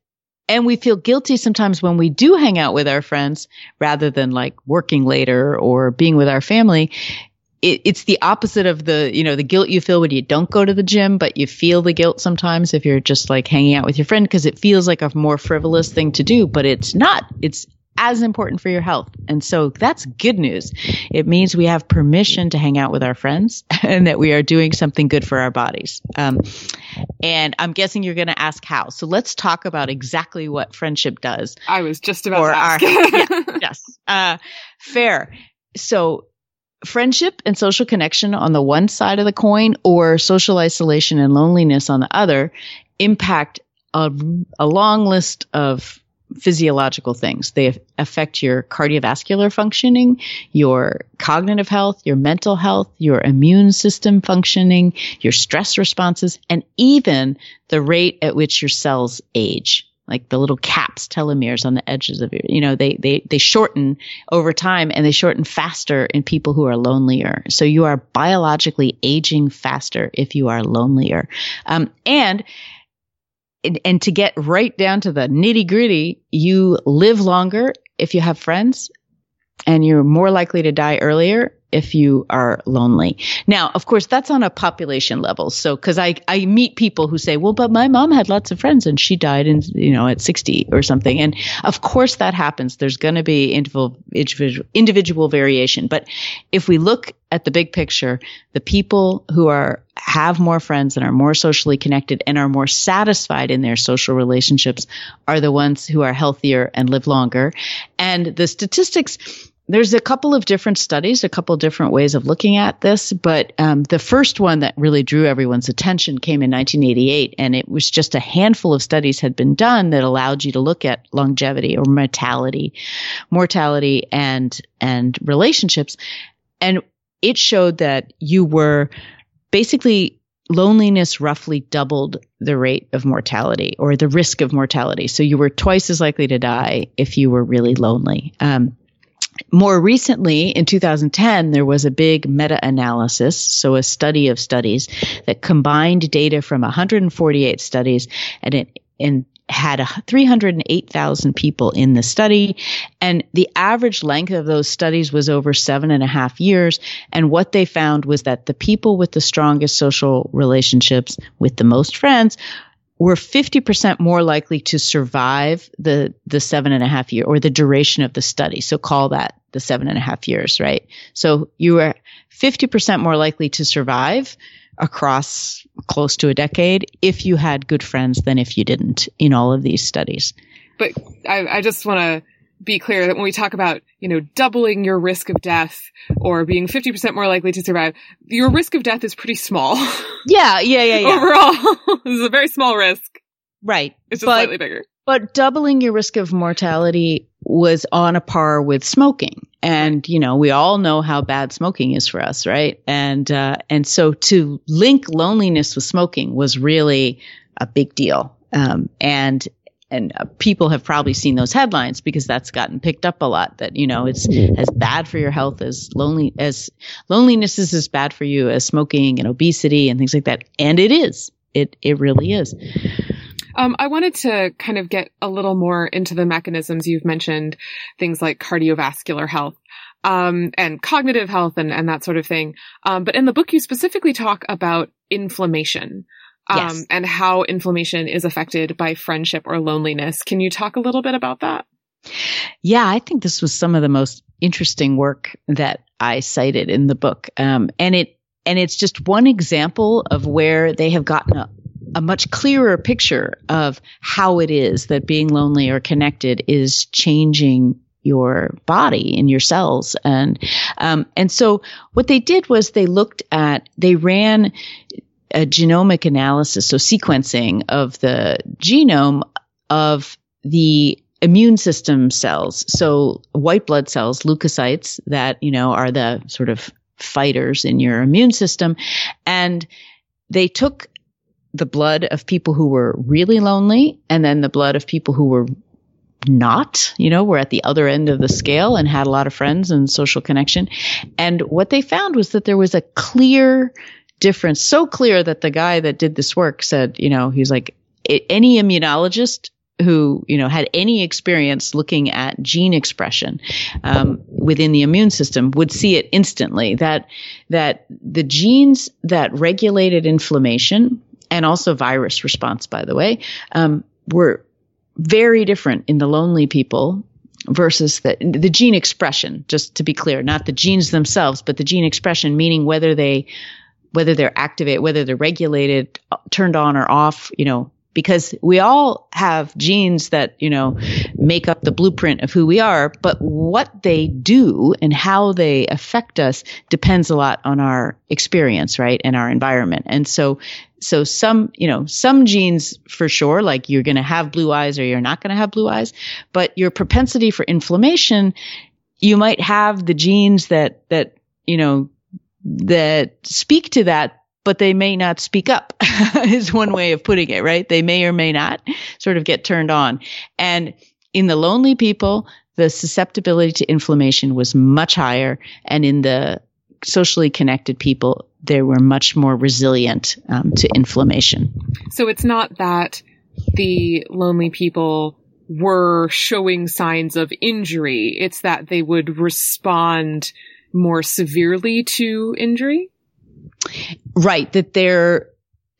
and we feel guilty sometimes when we do hang out with our friends, rather than like working later or being with our family. It, it's the opposite of the, you know, the guilt you feel when you don't go to the gym, but you feel the guilt sometimes if you're just like hanging out with your friend, because it feels like a more frivolous thing to do, but it's not. It's as important for your health. And so that's good news. It means we have permission to hang out with our friends and that we are doing something good for our bodies. Um, and I'm guessing you're going to ask how. So let's talk about exactly what friendship does. I was just about to ask. Our, yeah, yes. Uh, fair. So friendship and social connection on the one side of the coin, or social isolation and loneliness on the other, impact a, a long list of physiological things. They affect your cardiovascular functioning, your cognitive health, your mental health, your immune system functioning, your stress responses, and even the rate at which your cells age. Like the little caps, telomeres on the edges of your, you know, they, they, they shorten over time, and they shorten faster in people who are lonelier. So you are biologically aging faster if you are lonelier. Um, and And to get right down to the nitty gritty, you live longer if you have friends, and you're more likely to die earlier if you are lonely. Now, of course, that's on a population level. So, cause I, I meet people who say, well, but my mom had lots of friends and she died in, you know, at sixty or something. And of course that happens. There's going to be individual, individual variation. But if we look at the big picture, the people who are, have more friends and are more socially connected and are more satisfied in their social relationships are the ones who are healthier and live longer. And the statistics, there's a couple of different studies, a couple of different ways of looking at this, but um, the first one that really drew everyone's attention came in nineteen eighty-eight, and it was just a handful of studies had been done that allowed you to look at longevity or mortality, mortality and and relationships, and it showed that you were basically loneliness roughly doubled the rate of mortality or the risk of mortality. So you were twice as likely to die if you were really lonely. Um, More recently, in two thousand ten, there was a big meta-analysis, so a study of studies that combined data from one hundred forty-eight studies, and it and had three hundred eight thousand people in the study, and the average length of those studies was over seven and a half years. And what they found was that the people with the strongest social relationships, with the most friends, were fifty percent more likely to survive the the seven and a half year or the duration of the study. So call that the seven and a half years, right? So you were fifty percent more likely to survive across close to a decade if you had good friends than if you didn't in all of these studies. But I, I just want to be clear that when we talk about, you know, doubling your risk of death or being fifty percent more likely to survive, your risk of death is pretty small. Yeah, yeah, yeah, yeah. Overall, this is a very small risk. Right. It's just but, slightly bigger. But doubling your risk of mortality was on a par with smoking. And, you know, we all know how bad smoking is for us, right? And uh, and so to link loneliness with smoking was really a big deal. Um, and and uh, people have probably seen those headlines because that's gotten picked up a lot, that, you know, it's as bad for your health as lonely as loneliness is as bad for you as smoking and obesity and things like that. And it is. It it really is. Um, I wanted to kind of get a little more into the mechanisms you've mentioned, things like cardiovascular health, um, and cognitive health and, and that sort of thing. Um, but in the book, you specifically talk about inflammation, um, yes. and how inflammation is affected by friendship or loneliness. Can you talk a little bit about that? Yeah, I think this was some of the most interesting work that I cited in the book. Um, and it, and it's just one example of where they have gotten a a much clearer picture of how it is that being lonely or connected is changing your body and your cells. And, um, and so what they did was they looked at, they ran a genomic analysis, so sequencing of the genome of the immune system cells. So white blood cells, leukocytes that, you know, are the sort of fighters in your immune system. And they took the blood of people who were really lonely and then the blood of people who were not, you know, were at the other end of the scale and had a lot of friends and social connection. And what they found was that there was a clear difference, so clear that the guy that did this work said, you know, he's like, any immunologist who, you know, had any experience looking at gene expression um, within the immune system would see it instantly, that that the genes that regulated inflammation and also virus response, by the way, um, were very different in the lonely people versus the, the gene expression, just to be clear, not the genes themselves, but the gene expression, meaning whether they, whether they're activated, whether they're regulated, turned on or off, you know, because we all have genes that, you know, make up the blueprint of who we are, but what they do and how they affect us depends a lot on our experience, right, and our environment. And so, so some, you know, some genes for sure, like you're going to have blue eyes or you're not going to have blue eyes, but your propensity for inflammation, you might have the genes that, that, you know, that speak to that, but they may not speak up is one way of putting it, right? They may or may not sort of get turned on. And in the lonely people, the susceptibility to inflammation was much higher. And in the socially connected people, they were much more resilient um, to inflammation. So it's not that the lonely people were showing signs of injury. It's that they would respond more severely to injury? Right, that their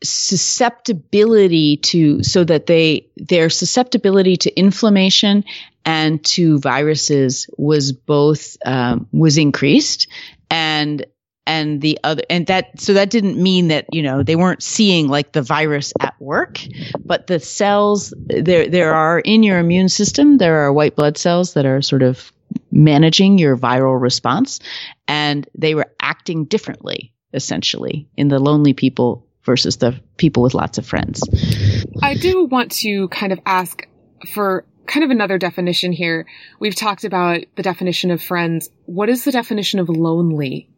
susceptibility to, so that they, their susceptibility to inflammation and to viruses was both, um, was increased and, and the other, and that, so that didn't mean that, you know, they weren't seeing like the virus at work, but the cells, there, there are in your immune system, there are white blood cells that are sort of managing your viral response, and they were acting differently, essentially, in the lonely people versus the people with lots of friends. I do want to kind of ask for kind of another definition here. We've talked about the definition of friends. What is the definition of lonely?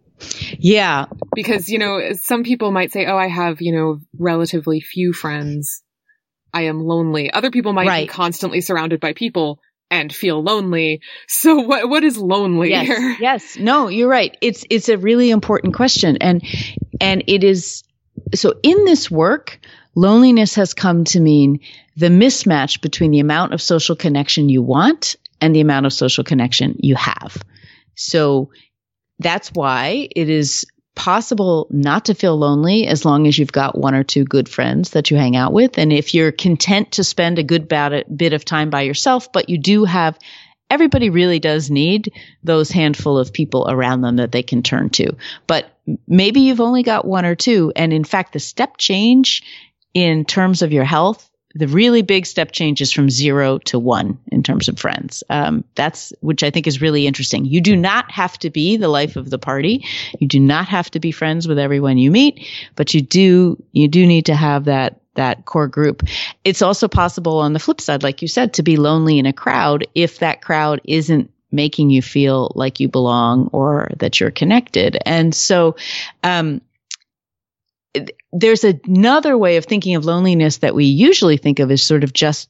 Yeah. Because, you know, some people might say, oh, I have, you know, relatively few friends. I am lonely. Other people might right. be constantly surrounded by people and feel lonely. So what what is lonely yes, here? Yes. No, you're right. It's it's a really important question. And and it is so in this work, Loneliness has come to mean the mismatch between the amount of social connection you want and the amount of social connection you have. So that's why it is possible not to feel lonely as long as you've got one or two good friends that you hang out with. And if you're content to spend a good bit of time by yourself, but you do have, everybody really does need those handful of people around them that they can turn to. But maybe you've only got one or two. And in fact, the step change in terms of your health, the really big step change is from zero to one in terms of friends. Um, that's, which I think is really interesting. You do not have to be the life of the party. You do not have to be friends with everyone you meet, but you do, you do need to have that, that core group. It's also possible on the flip side, like you said, to be lonely in a crowd if that crowd isn't making you feel like you belong or that you're connected. And so, um, there's another way of thinking of loneliness that we usually think of as sort of just,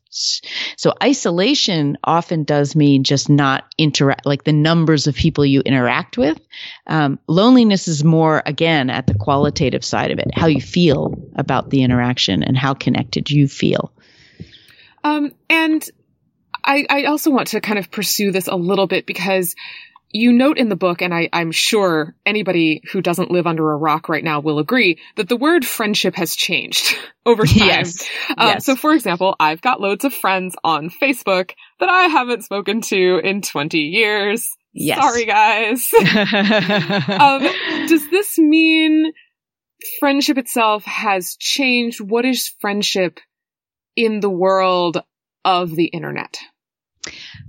so isolation often does mean just not interact, like the numbers of people you interact with. Um, loneliness is more, again, at the qualitative side of it, how you feel about the interaction and how connected you feel. Um, and I, I also want to kind of pursue this a little bit because you note in the book, and I, I'm sure anybody who doesn't live under a rock right now will agree, that the word friendship has changed over time. Yes. Um, yes. So, for example, I've got loads of friends on Facebook that I haven't spoken to in twenty years. Yes. Sorry, guys. um, does this mean friendship itself has changed? What is friendship in the world of the internet?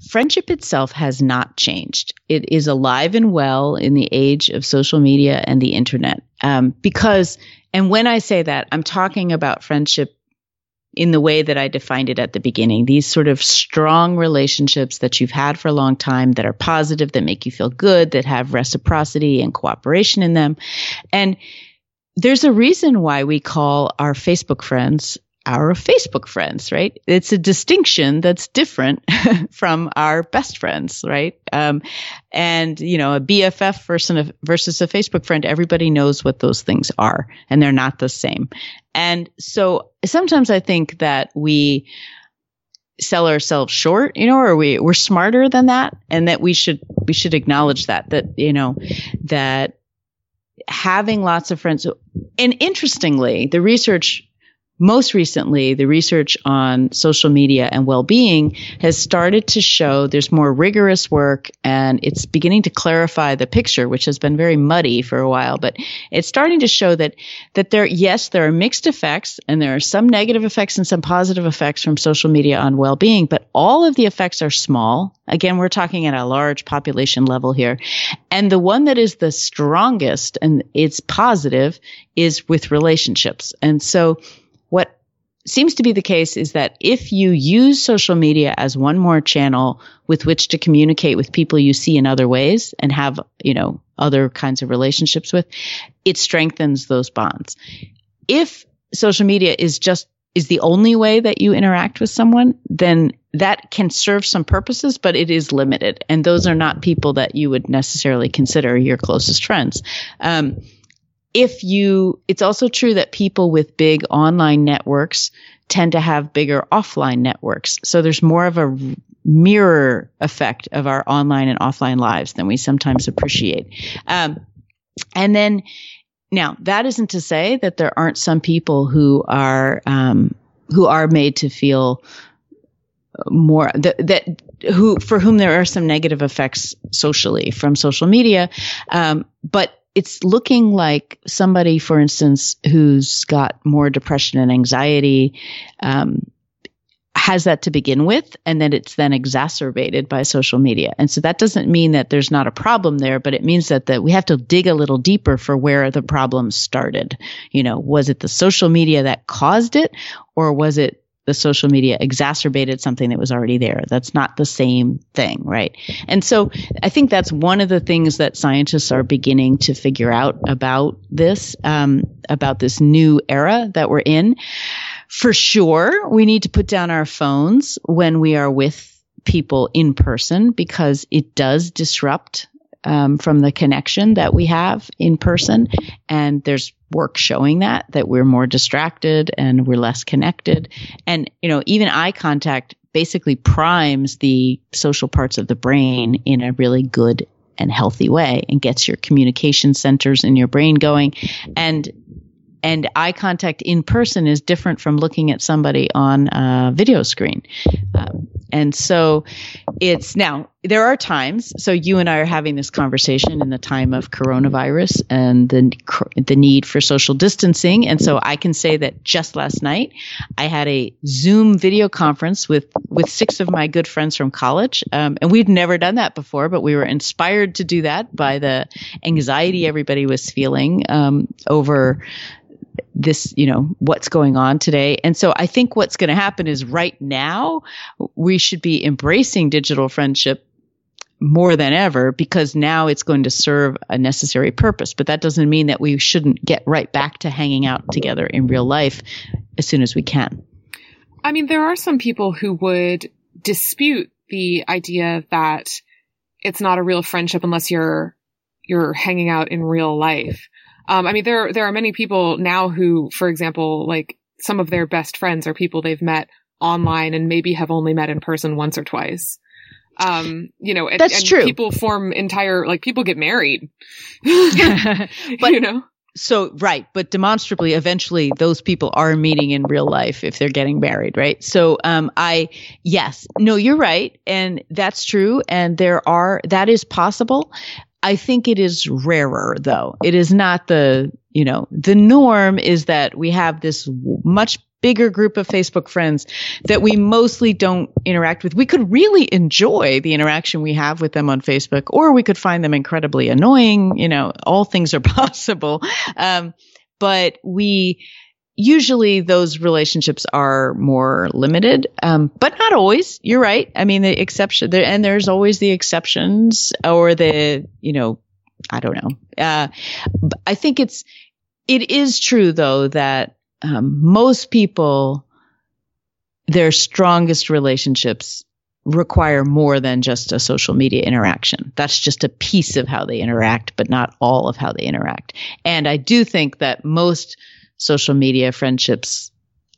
Friendship itself has not changed. It is alive and well in the age of social media and the internet. Um, because, and when I say that, I'm talking about friendship in the way that I defined it at the beginning, these sort of strong relationships that you've had for a long time that are positive, that make you feel good, that have reciprocity and cooperation in them. And there's a reason why we call our Facebook friends our Facebook friends, right? It's a distinction that's different from our best friends, right? Um, and, you know, a B F F versus a, versus a Facebook friend, everybody knows what those things are, and they're not the same. And so sometimes I think that we sell ourselves short, you know, or we, we're smarter than that, and that we should, we should acknowledge that, that, you know, that having lots of friends. And interestingly, the research Most recently, the research on social media and well-being has started to show there's more rigorous work, and it's beginning to clarify the picture, which has been very muddy for a while. But it's starting to show that that there, yes, there are mixed effects, and there are some negative effects and some positive effects from social media on well-being, but all of the effects are small. Again, we're talking at a large population level here. And the one that is the strongest, and it's positive, is with relationships. And so what seems to be the case is that if you use social media as one more channel with which to communicate with people you see in other ways and have, you know, other kinds of relationships with, it strengthens those bonds. If social media is just is the only way that you interact with someone, then that can serve some purposes, but it is limited. And those are not people that you would necessarily consider your closest friends. Um, If you, it's also true that people with big online networks tend to have bigger offline networks. So there's more of a mirror effect of our online and offline lives than we sometimes appreciate. Um, and then now that isn't to say that there aren't some people who are, um, who are made to feel more that, that who, for whom there are some negative effects socially from social media. Um, but it's looking like somebody, for instance, who's got more depression and anxiety, um, has that to begin with, and then it's then exacerbated by social media. And so that doesn't mean that there's not a problem there, but it means that that we have to dig a little deeper for where the problem started. You know, was it the social media that caused it, or was it the social media exacerbated something that was already there? That's not the same thing, right? And so I think that's one of the things that scientists are beginning to figure out about this, um, about this new era that we're in. For sure, we need to put down our phones when we are with people in person because it does disrupt um, from the connection that we have in person. And there's work showing that, that we're more distracted and we're less connected. And, you know, even eye contact basically primes the social parts of the brain in a really good and healthy way and gets your communication centers in your brain going. And And eye contact in person is different from looking at somebody on a video screen. Um, and so it's now, there are times, so you and I are having this conversation in the time of coronavirus and the the need for social distancing. And so I can say that just last night, I had a Zoom video conference with, with six of my good friends from college. Um, and we'd never done that before, but we were inspired to do that by the anxiety everybody was feeling um, over this, you know, what's going on today. And so I think what's going to happen is right now we should be embracing digital friendship more than ever, because now it's going to serve a necessary purpose. But that doesn't mean that we shouldn't get right back to hanging out together in real life as soon as we can. I mean, there are some people who would dispute the idea that it's not a real friendship unless you're you're hanging out in real life. Um, I mean, there, there are many people now who, for example, like some of their best friends are people they've met online and maybe have only met in person once or twice. Um, you know, and, That's and true. People form entire, like people get married, but, you know? So, right. But demonstrably, eventually those people are meeting in real life if they're getting married. Right. So, um, I, yes, no, you're right. And that's true. And there are, that is possible. I think it is rarer, though. It is not the, you know, the norm is that we have this much bigger group of Facebook friends that we mostly don't interact with. We could really enjoy the interaction we have with them on Facebook, or we could find them incredibly annoying. You know, all things are possible. Um, but we usually those relationships are more limited, um, but not always. You're right. I mean, the exception there, and there's always the exceptions or the, you know, I don't know. Uh, I think it's, it is true though that, um, most people, their strongest relationships require more than just a social media interaction. That's just a piece of how they interact, but not all of how they interact. And I do think that most social media friendships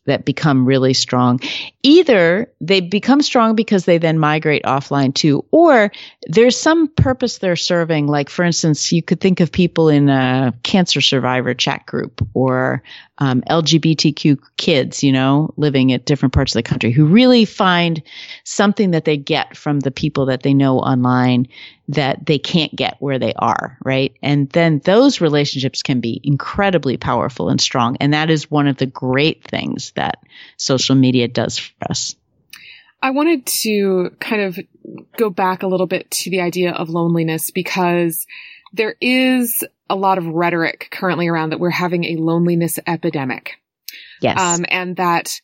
that become really strong, either they become strong because they then migrate offline too, or there's some purpose they're serving. Like, for instance, you could think of people in a cancer survivor chat group or um, L G B T Q kids, you know, living at different parts of the country who really find something that they get from the people that they know online that they can't get where they are, right? And then those relationships can be incredibly powerful and strong. And that is one of the great things that social media does for us. I wanted to kind of go back a little bit to the idea of loneliness, because there is a lot of rhetoric currently around that we're having a loneliness epidemic. Yes. Um, and that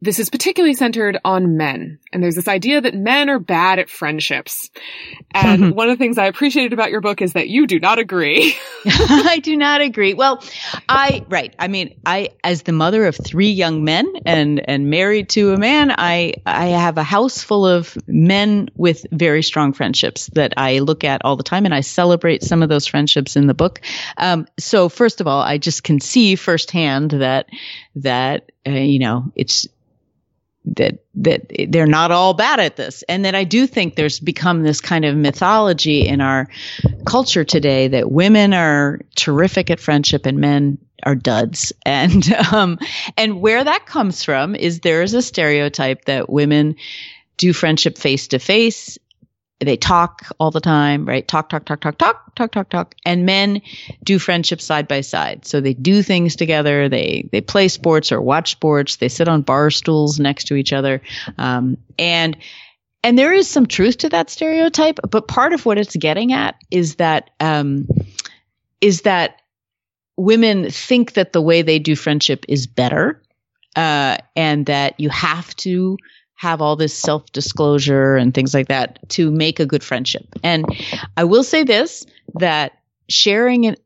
this is particularly centered on men. And there's this idea that men are bad at friendships. And mm-hmm. one of the things I appreciated about your book is that you do not agree. I do not agree. Well, I, right. I mean, I, as the mother of three young men and, and married to a man, I, I have a house full of men with very strong friendships that I look at all the time. And I celebrate some of those friendships in the book. Um, so first of all, I just can see firsthand that, that, uh, you know, it's, that that they're not all bad at this. And that I do think there's become this kind of mythology in our culture today that women are terrific at friendship and men are duds. And um and where that comes from is there is a stereotype that women do friendship face to face. They talk all the time, right? Talk, talk, talk, talk, talk, talk, talk, talk. And men do friendship side by side. So they do things together. They they play sports or watch sports. They sit on bar stools next to each other. Um, and and there is some truth to that stereotype. But part of what it's getting at is that um, is that women think that the way they do friendship is better, uh, and that you have to have all this self-disclosure and things like that to make a good friendship. And I will say this, that sharing an,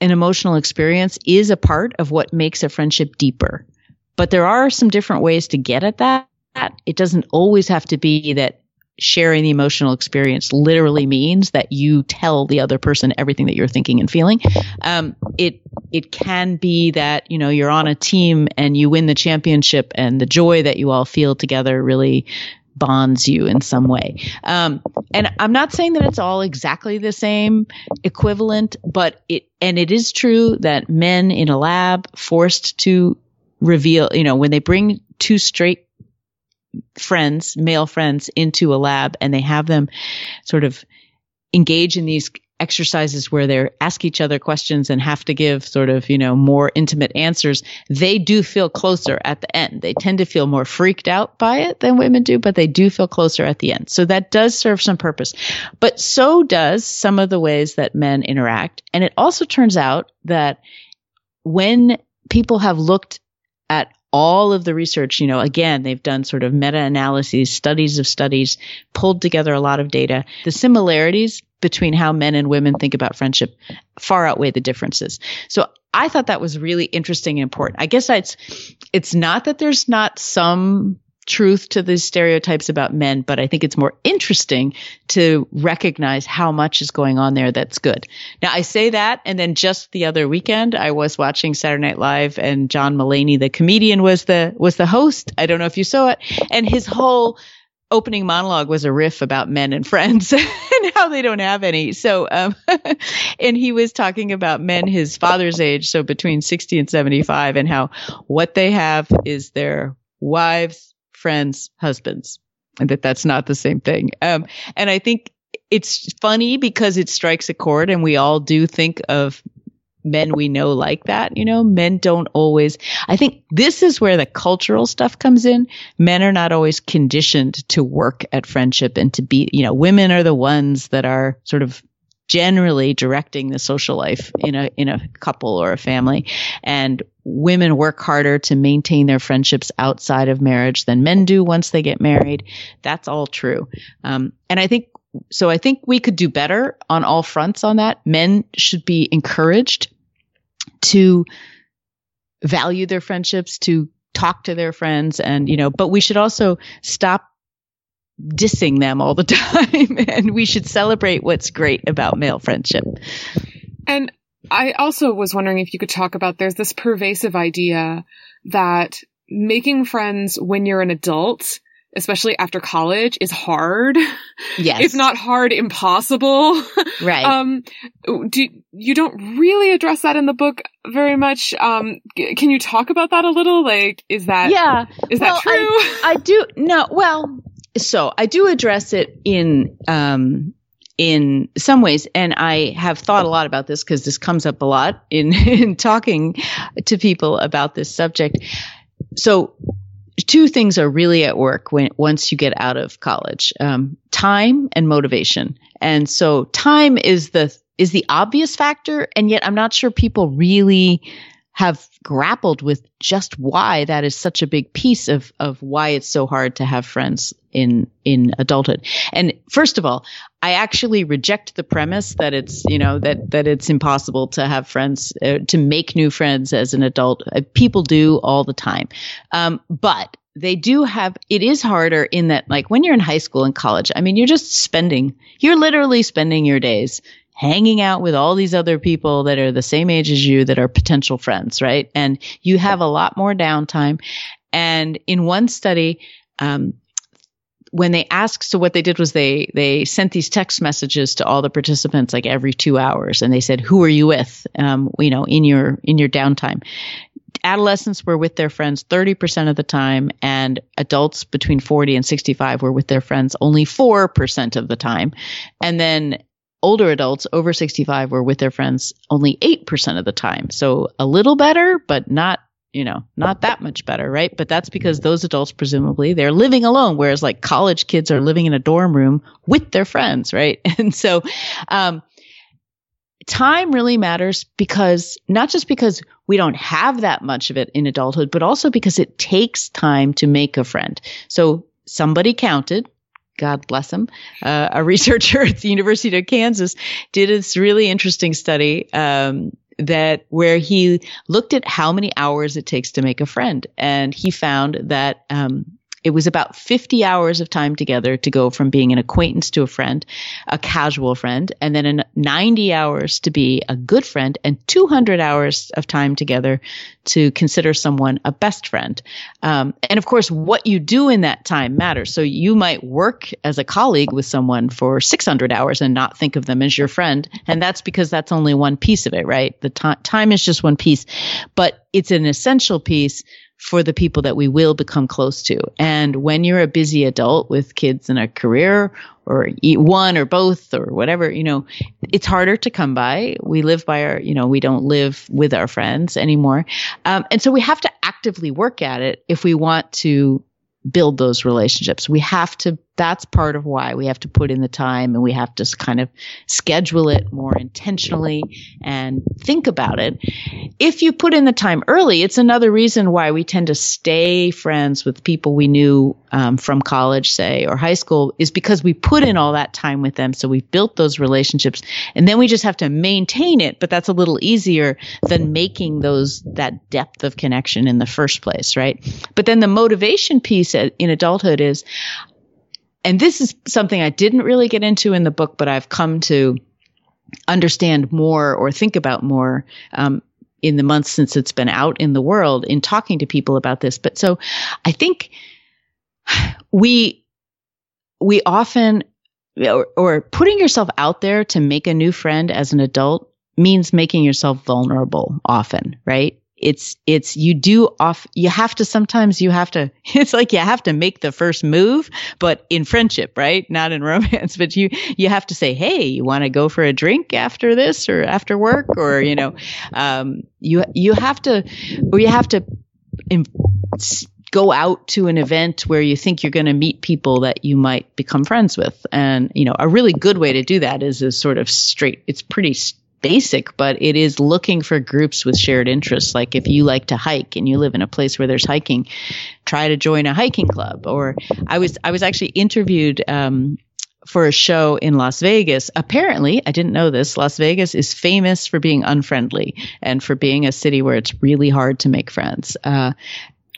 an emotional experience is a part of what makes a friendship deeper. But there are some different ways to get at that. It doesn't always have to be that sharing the emotional experience literally means that you tell the other person everything that you're thinking and feeling. Um, it it can be that, you know, you're on a team and you win the championship and the joy that you all feel together really bonds you in some way. Um, and I'm not saying that it's all exactly the same equivalent, but it and it is true that men in a lab forced to reveal, you know, when they bring two straight friends, male friends, into a lab and they have them sort of engage in these exercises where they ask each other questions and have to give sort of, you know, more intimate answers, they do feel closer at the end. They tend to feel more freaked out by it than women do, but they do feel closer at the end. So that does serve some purpose. But so does some of the ways that men interact. And it also turns out that when people have looked at all of the research, you know, again, they've done sort of meta-analyses, studies of studies, pulled together a lot of data. The similarities between how men and women think about friendship far outweigh the differences. So I thought that was really interesting and important. I guess it's, it's not that there's not some truth to these stereotypes about men, but I think it's more interesting to recognize how much is going on there that's good. Now, I say that, and then just the other weekend, I was watching Saturday Night Live, and John Mulaney, the comedian, was the was the host. I don't know if you saw it. And his whole opening monologue was a riff about men and friends and how they don't have any. So, um, and he was talking about men his father's age, so between sixty and seventy-five, and how what they have is their wives, friends, husbands, and that that's not the same thing. Um, and I think it's funny because it strikes a chord, and we all do think of men we know like that. You know, men don't always, I think this is where the cultural stuff comes in. Men are not always conditioned to work at friendship and to be, you know, women are the ones that are sort of generally directing the social life in a, in a couple or a family. And women work harder to maintain their friendships outside of marriage than men do once they get married. That's all true. Um, and I think, so I think we could do better on all fronts on that. Men should be encouraged to value their friendships, to talk to their friends, and, you know, but we should also stop dissing them all the time, and we should celebrate what's great about male friendship. And I also was wondering if you could talk about, there's this pervasive idea that making friends when you're an adult, especially after college, is hard. Yes. If not hard, impossible. Right. Um, do you don't really address that in the book very much. Um, can you talk about that a little? Like, is that, yeah. is well, that true? I, I do. No. Well, So I do address it in um, in some ways, and I have thought a lot about this because this comes up a lot in, in talking to people about this subject. So two things are really at work when once you get out of college: um, time and motivation. And so time is the is the obvious factor, and yet I'm not sure people really have grappled with just why that is such a big piece of, of why it's so hard to have friends in, in adulthood. And first of all, I actually reject the premise that it's, you know, that, that it's impossible to have friends, uh, to make new friends as an adult. Uh, people do all the time. Um, but they do have, it is harder in that, like when you're in high school and college, I mean, you're just spending, you're literally spending your days hanging out with all these other people that are the same age as you that are potential friends, right? And you have a lot more downtime. And in one study, um, when they asked, so what they did was they they sent these text messages to all the participants like every two hours, and they said, "Who are you with? Um, you know, in your in your downtime." Adolescents were with their friends thirty percent of the time, and adults between forty and sixty-five were with their friends only four percent of the time, and then older adults over sixty-five were with their friends only eight percent of the time. So a little better, but not, you know, not that much better, right? But that's because those adults, presumably, they're living alone, whereas like college kids are living in a dorm room with their friends, right? And so um, time really matters, because not just because we don't have that much of it in adulthood, but also because it takes time to make a friend. So somebody counted, God bless him, uh, a researcher at the University of Kansas did this really interesting study um, that where he looked at how many hours it takes to make a friend. And he found that um, It was about fifty hours of time together to go from being an acquaintance to a friend, a casual friend, and then ninety hours to be a good friend, and two hundred hours of time together to consider someone a best friend. Um, and of course, what you do in that time matters. So you might work as a colleague with someone for six hundred hours and not think of them as your friend. And that's because that's only one piece of it, right? The t- time is just one piece, but it's an essential piece for the people that we will become close to. And when you're a busy adult with kids and a career or one or both or whatever, you know, it's harder to come by. We live by our, you know, we don't live with our friends anymore. Um, and so we have to actively work at it if we want to build those relationships. We have to, that's part of why we have to put in the time, and we have to kind of schedule it more intentionally and think about it. If you put in the time early, it's another reason why we tend to stay friends with people we knew um, from college, say, or high school, is because we put in all that time with them. So we've built those relationships, and then we just have to maintain it. But that's a little easier than making those, that depth of connection in the first place, right? But then the motivation piece in adulthood is, and this is something I didn't really get into in the book, but I've come to understand more or think about more um, in the months since it's been out in the world, in talking to people about this. But so I think we we often, or, or putting yourself out there to make a new friend as an adult means making yourself vulnerable often, right? It's, it's, you do off, you have to, sometimes you have to, it's like you have to make the first move, but in friendship, right? Not in romance, but you, you have to say, hey, you want to go for a drink after this or after work? Or, you know, um, you, you have to, or you have to imp- go out to an event where you think you're going to meet people that you might become friends with. And, you know, a really good way to do that is a sort of straight, it's pretty st- basic, but it is looking for groups with shared interests. Like if you like to hike and you live in a place where there's hiking, try to join a hiking club. Or I was, I was actually interviewed, um, for a show in Las Vegas. Apparently, I didn't know this, Las Vegas is famous for being unfriendly and for being a city where it's really hard to make friends. Uh,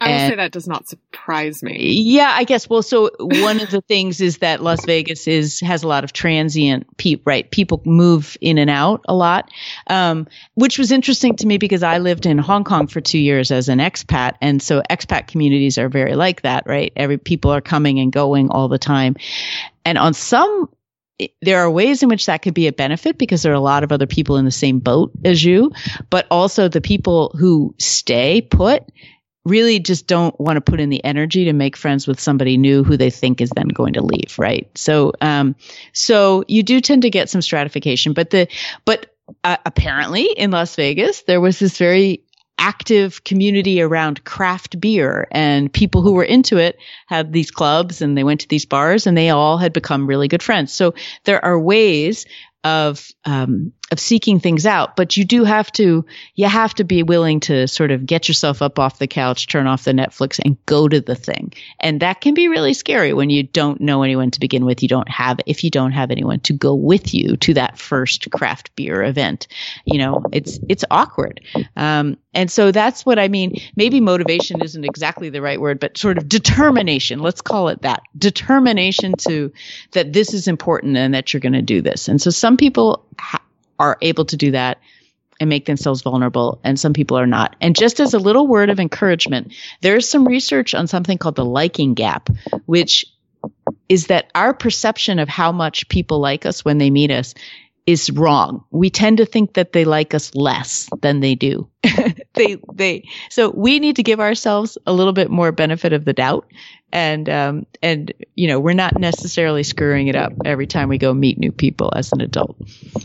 I would say that does not surprise me. Yeah, I guess. Well, so one of the things is that Las Vegas is has a lot of transient people, right? People move in and out a lot, um, which was interesting to me because I lived in Hong Kong for two years as an expat. And so expat communities are very like that, right? Every people are coming and going all the time. And on some there are ways in which that could be a benefit because there are a lot of other people in the same boat as you, but also the people who stay put really just don't want to put in the energy to make friends with somebody new who they think is then going to leave, right? So, um, so you do tend to get some stratification, but the, but uh, apparently in Las Vegas, there was this very active community around craft beer, and people who were into it had these clubs and they went to these bars and they all had become really good friends. So there are ways of, um, of seeking things out, but you do have to, you have to be willing to sort of get yourself up off the couch, turn off the Netflix and go to the thing. And that can be really scary when you don't know anyone to begin with. You don't have, if you don't have anyone to go with you to that first craft beer event, you know, it's, it's awkward. Um, and so that's what I mean. Maybe motivation isn't exactly the right word, but sort of determination, let's call it that, determination to that this is important and that you're going to do this. And so some Some people ha- are able to do that and make themselves vulnerable, and some people are not. And just as a little word of encouragement, there's some research on something called the liking gap, which is that our perception of how much people like us when they meet us is wrong. We tend to think that they like us less than they do. They, they, so we need to give ourselves a little bit more benefit of the doubt. And, um, and, you know, we're not necessarily screwing it up every time we go meet new people as an adult.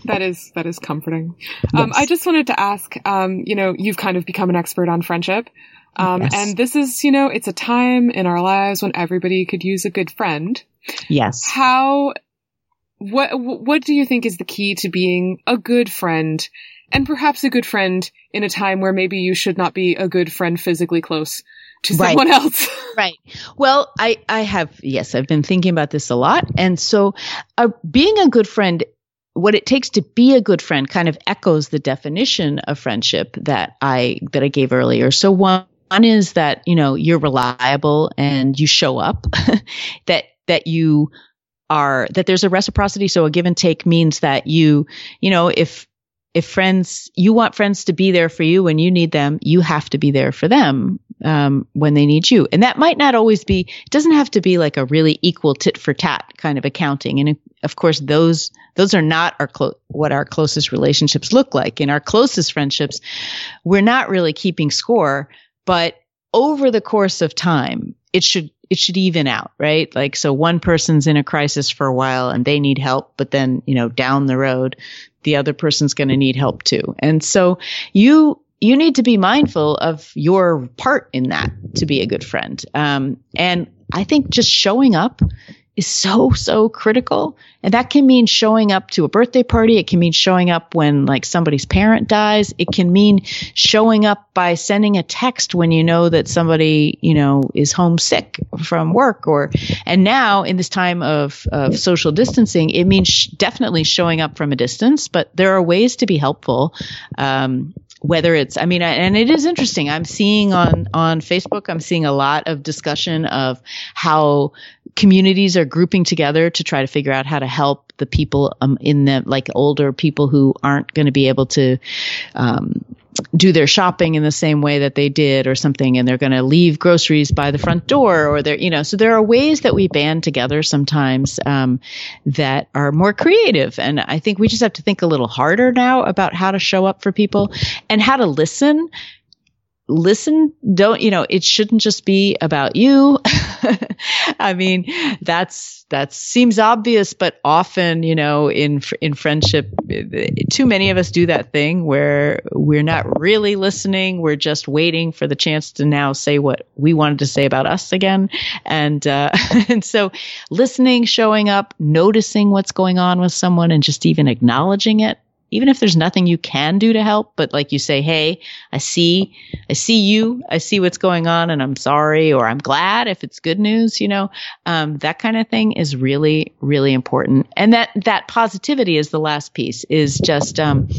That is, that is comforting. Yes. Um, I just wanted to ask, um, you know, you've kind of become an expert on friendship. Um, yes. And this is, you know, it's a time in our lives when everybody could use a good friend. Yes. How, what, what do you think is the key to being a good friend? And perhaps a good friend in a time where maybe you should not be a good friend physically close to someone right. else. Right. Well, I, I have, yes, I've been thinking about this a lot. And so uh, being a good friend, what it takes to be a good friend kind of echoes the definition of friendship that I, that I gave earlier. So one, One is that, you know, you're reliable and you show up, that, that you are, that there's a reciprocity. So a give and take means that you, you know, if, if friends, you want friends to be there for you when you need them, you have to be there for them um, when they need you. And that might not always be, it doesn't have to be like a really equal tit for tat kind of accounting. And of course, those, those are not our clo- what our closest relationships look like. In our closest friendships, we're not really keeping score, but over the course of time, it should, it should even out, right? Like, so one person's in a crisis for a while and they need help, but then, you know, down the road, the other person's going to need help too. And so you, you need to be mindful of your part in that to be a good friend. Um, and I think just showing up is so, so critical. And that can mean showing up to a birthday party. It can mean showing up when like somebody's parent dies. It can mean showing up by sending a text when you know that somebody, you know, is homesick from work or, and now in this time of, of social distancing, it means sh- definitely showing up from a distance, but there are ways to be helpful. Um, Whether it's, I mean, and it is interesting. I'm seeing on, on Facebook, I'm seeing a lot of discussion of how communities are grouping together to try to figure out how to help the people um, in the, like older people who aren't going to be able to, um, do their shopping in the same way that they did or something, and they're going to leave groceries by the front door or they're, you know, so there are ways that we band together sometimes um, that are more creative. And I think we just have to think a little harder now about how to show up for people and how to listen. Listen, don't, you know, it shouldn't just be about you. I mean, that's, that seems obvious, but often, you know, in, in friendship, too many of us do that thing where we're not really listening. We're just waiting for the chance to now say what we wanted to say about us again. And, uh, and so listening, showing up, noticing what's going on with someone and just even acknowledging it. Even if there's nothing you can do to help, but like you say, hey, I see, I see you, I see what's going on and I'm sorry, or I'm glad if it's good news, you know, um, that kind of thing is really, really important. And that, that positivity is the last piece, is just, um,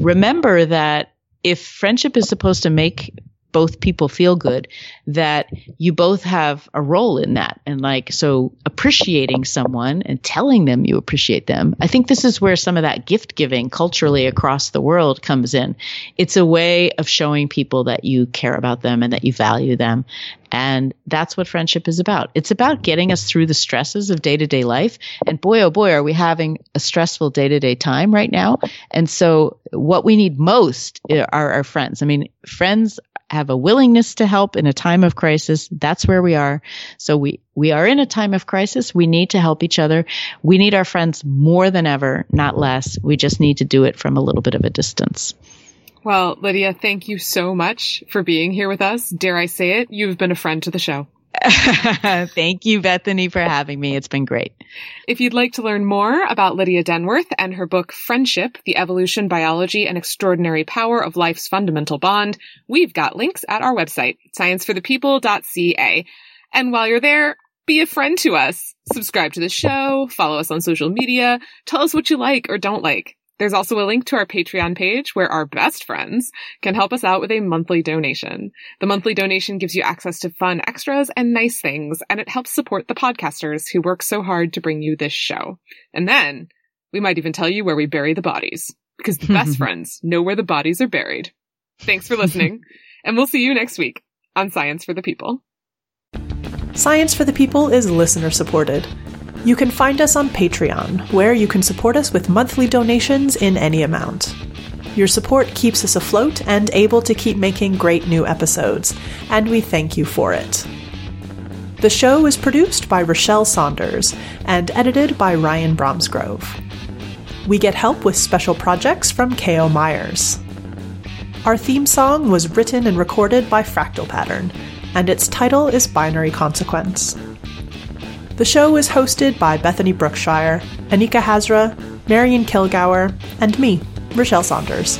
remember that if friendship is supposed to make both people feel good, that you both have a role in that. And like, so appreciating someone and telling them you appreciate them. I think this is where some of that gift giving culturally across the world comes in. It's a way of showing people that you care about them and that you value them. And that's what friendship is about. It's about getting us through the stresses of day-to-day life. And boy, oh boy, are we having a stressful day-to-day time right now. And so what we need most are our friends. I mean, friends have a willingness to help in a time of crisis. That's where we are. So we, we are in a time of crisis. We need to help each other. We need our friends more than ever, not less. We just need to do it from a little bit of a distance. Well, Lydia, thank you so much for being here with us. Dare I say it, you've been a friend to the show. Thank you, Bethany, for having me. It's been great. If you'd like to learn more about Lydia Denworth and her book, Friendship, The Evolution, Biology, and Extraordinary Power of Life's Fundamental Bond, we've got links at our website, science for the people dot c a. And while you're there, be a friend to us. Subscribe to the show, follow us on social media, tell us what you like or don't like. There's also a link to our Patreon page where our best friends can help us out with a monthly donation. The monthly donation gives you access to fun extras and nice things, and it helps support the podcasters who work so hard to bring you this show. And then we might even tell you where we bury the bodies, because the best friends know where the bodies are buried. Thanks for listening, and we'll see you next week on Science for the People. Science for the People is listener supported. You can find us on Patreon, where you can support us with monthly donations in any amount. Your support keeps us afloat and able to keep making great new episodes, and we thank you for it. The show is produced by Rochelle Saunders and edited by Ryan Bromsgrove. We get help with special projects from K O. Myers. Our theme song was written and recorded by Fractal Pattern, and its title is Binary Consequence. The show is hosted by Bethany Brookshire, Anika Hazra, Marian Kilgauer, and me, Rochelle Saunders.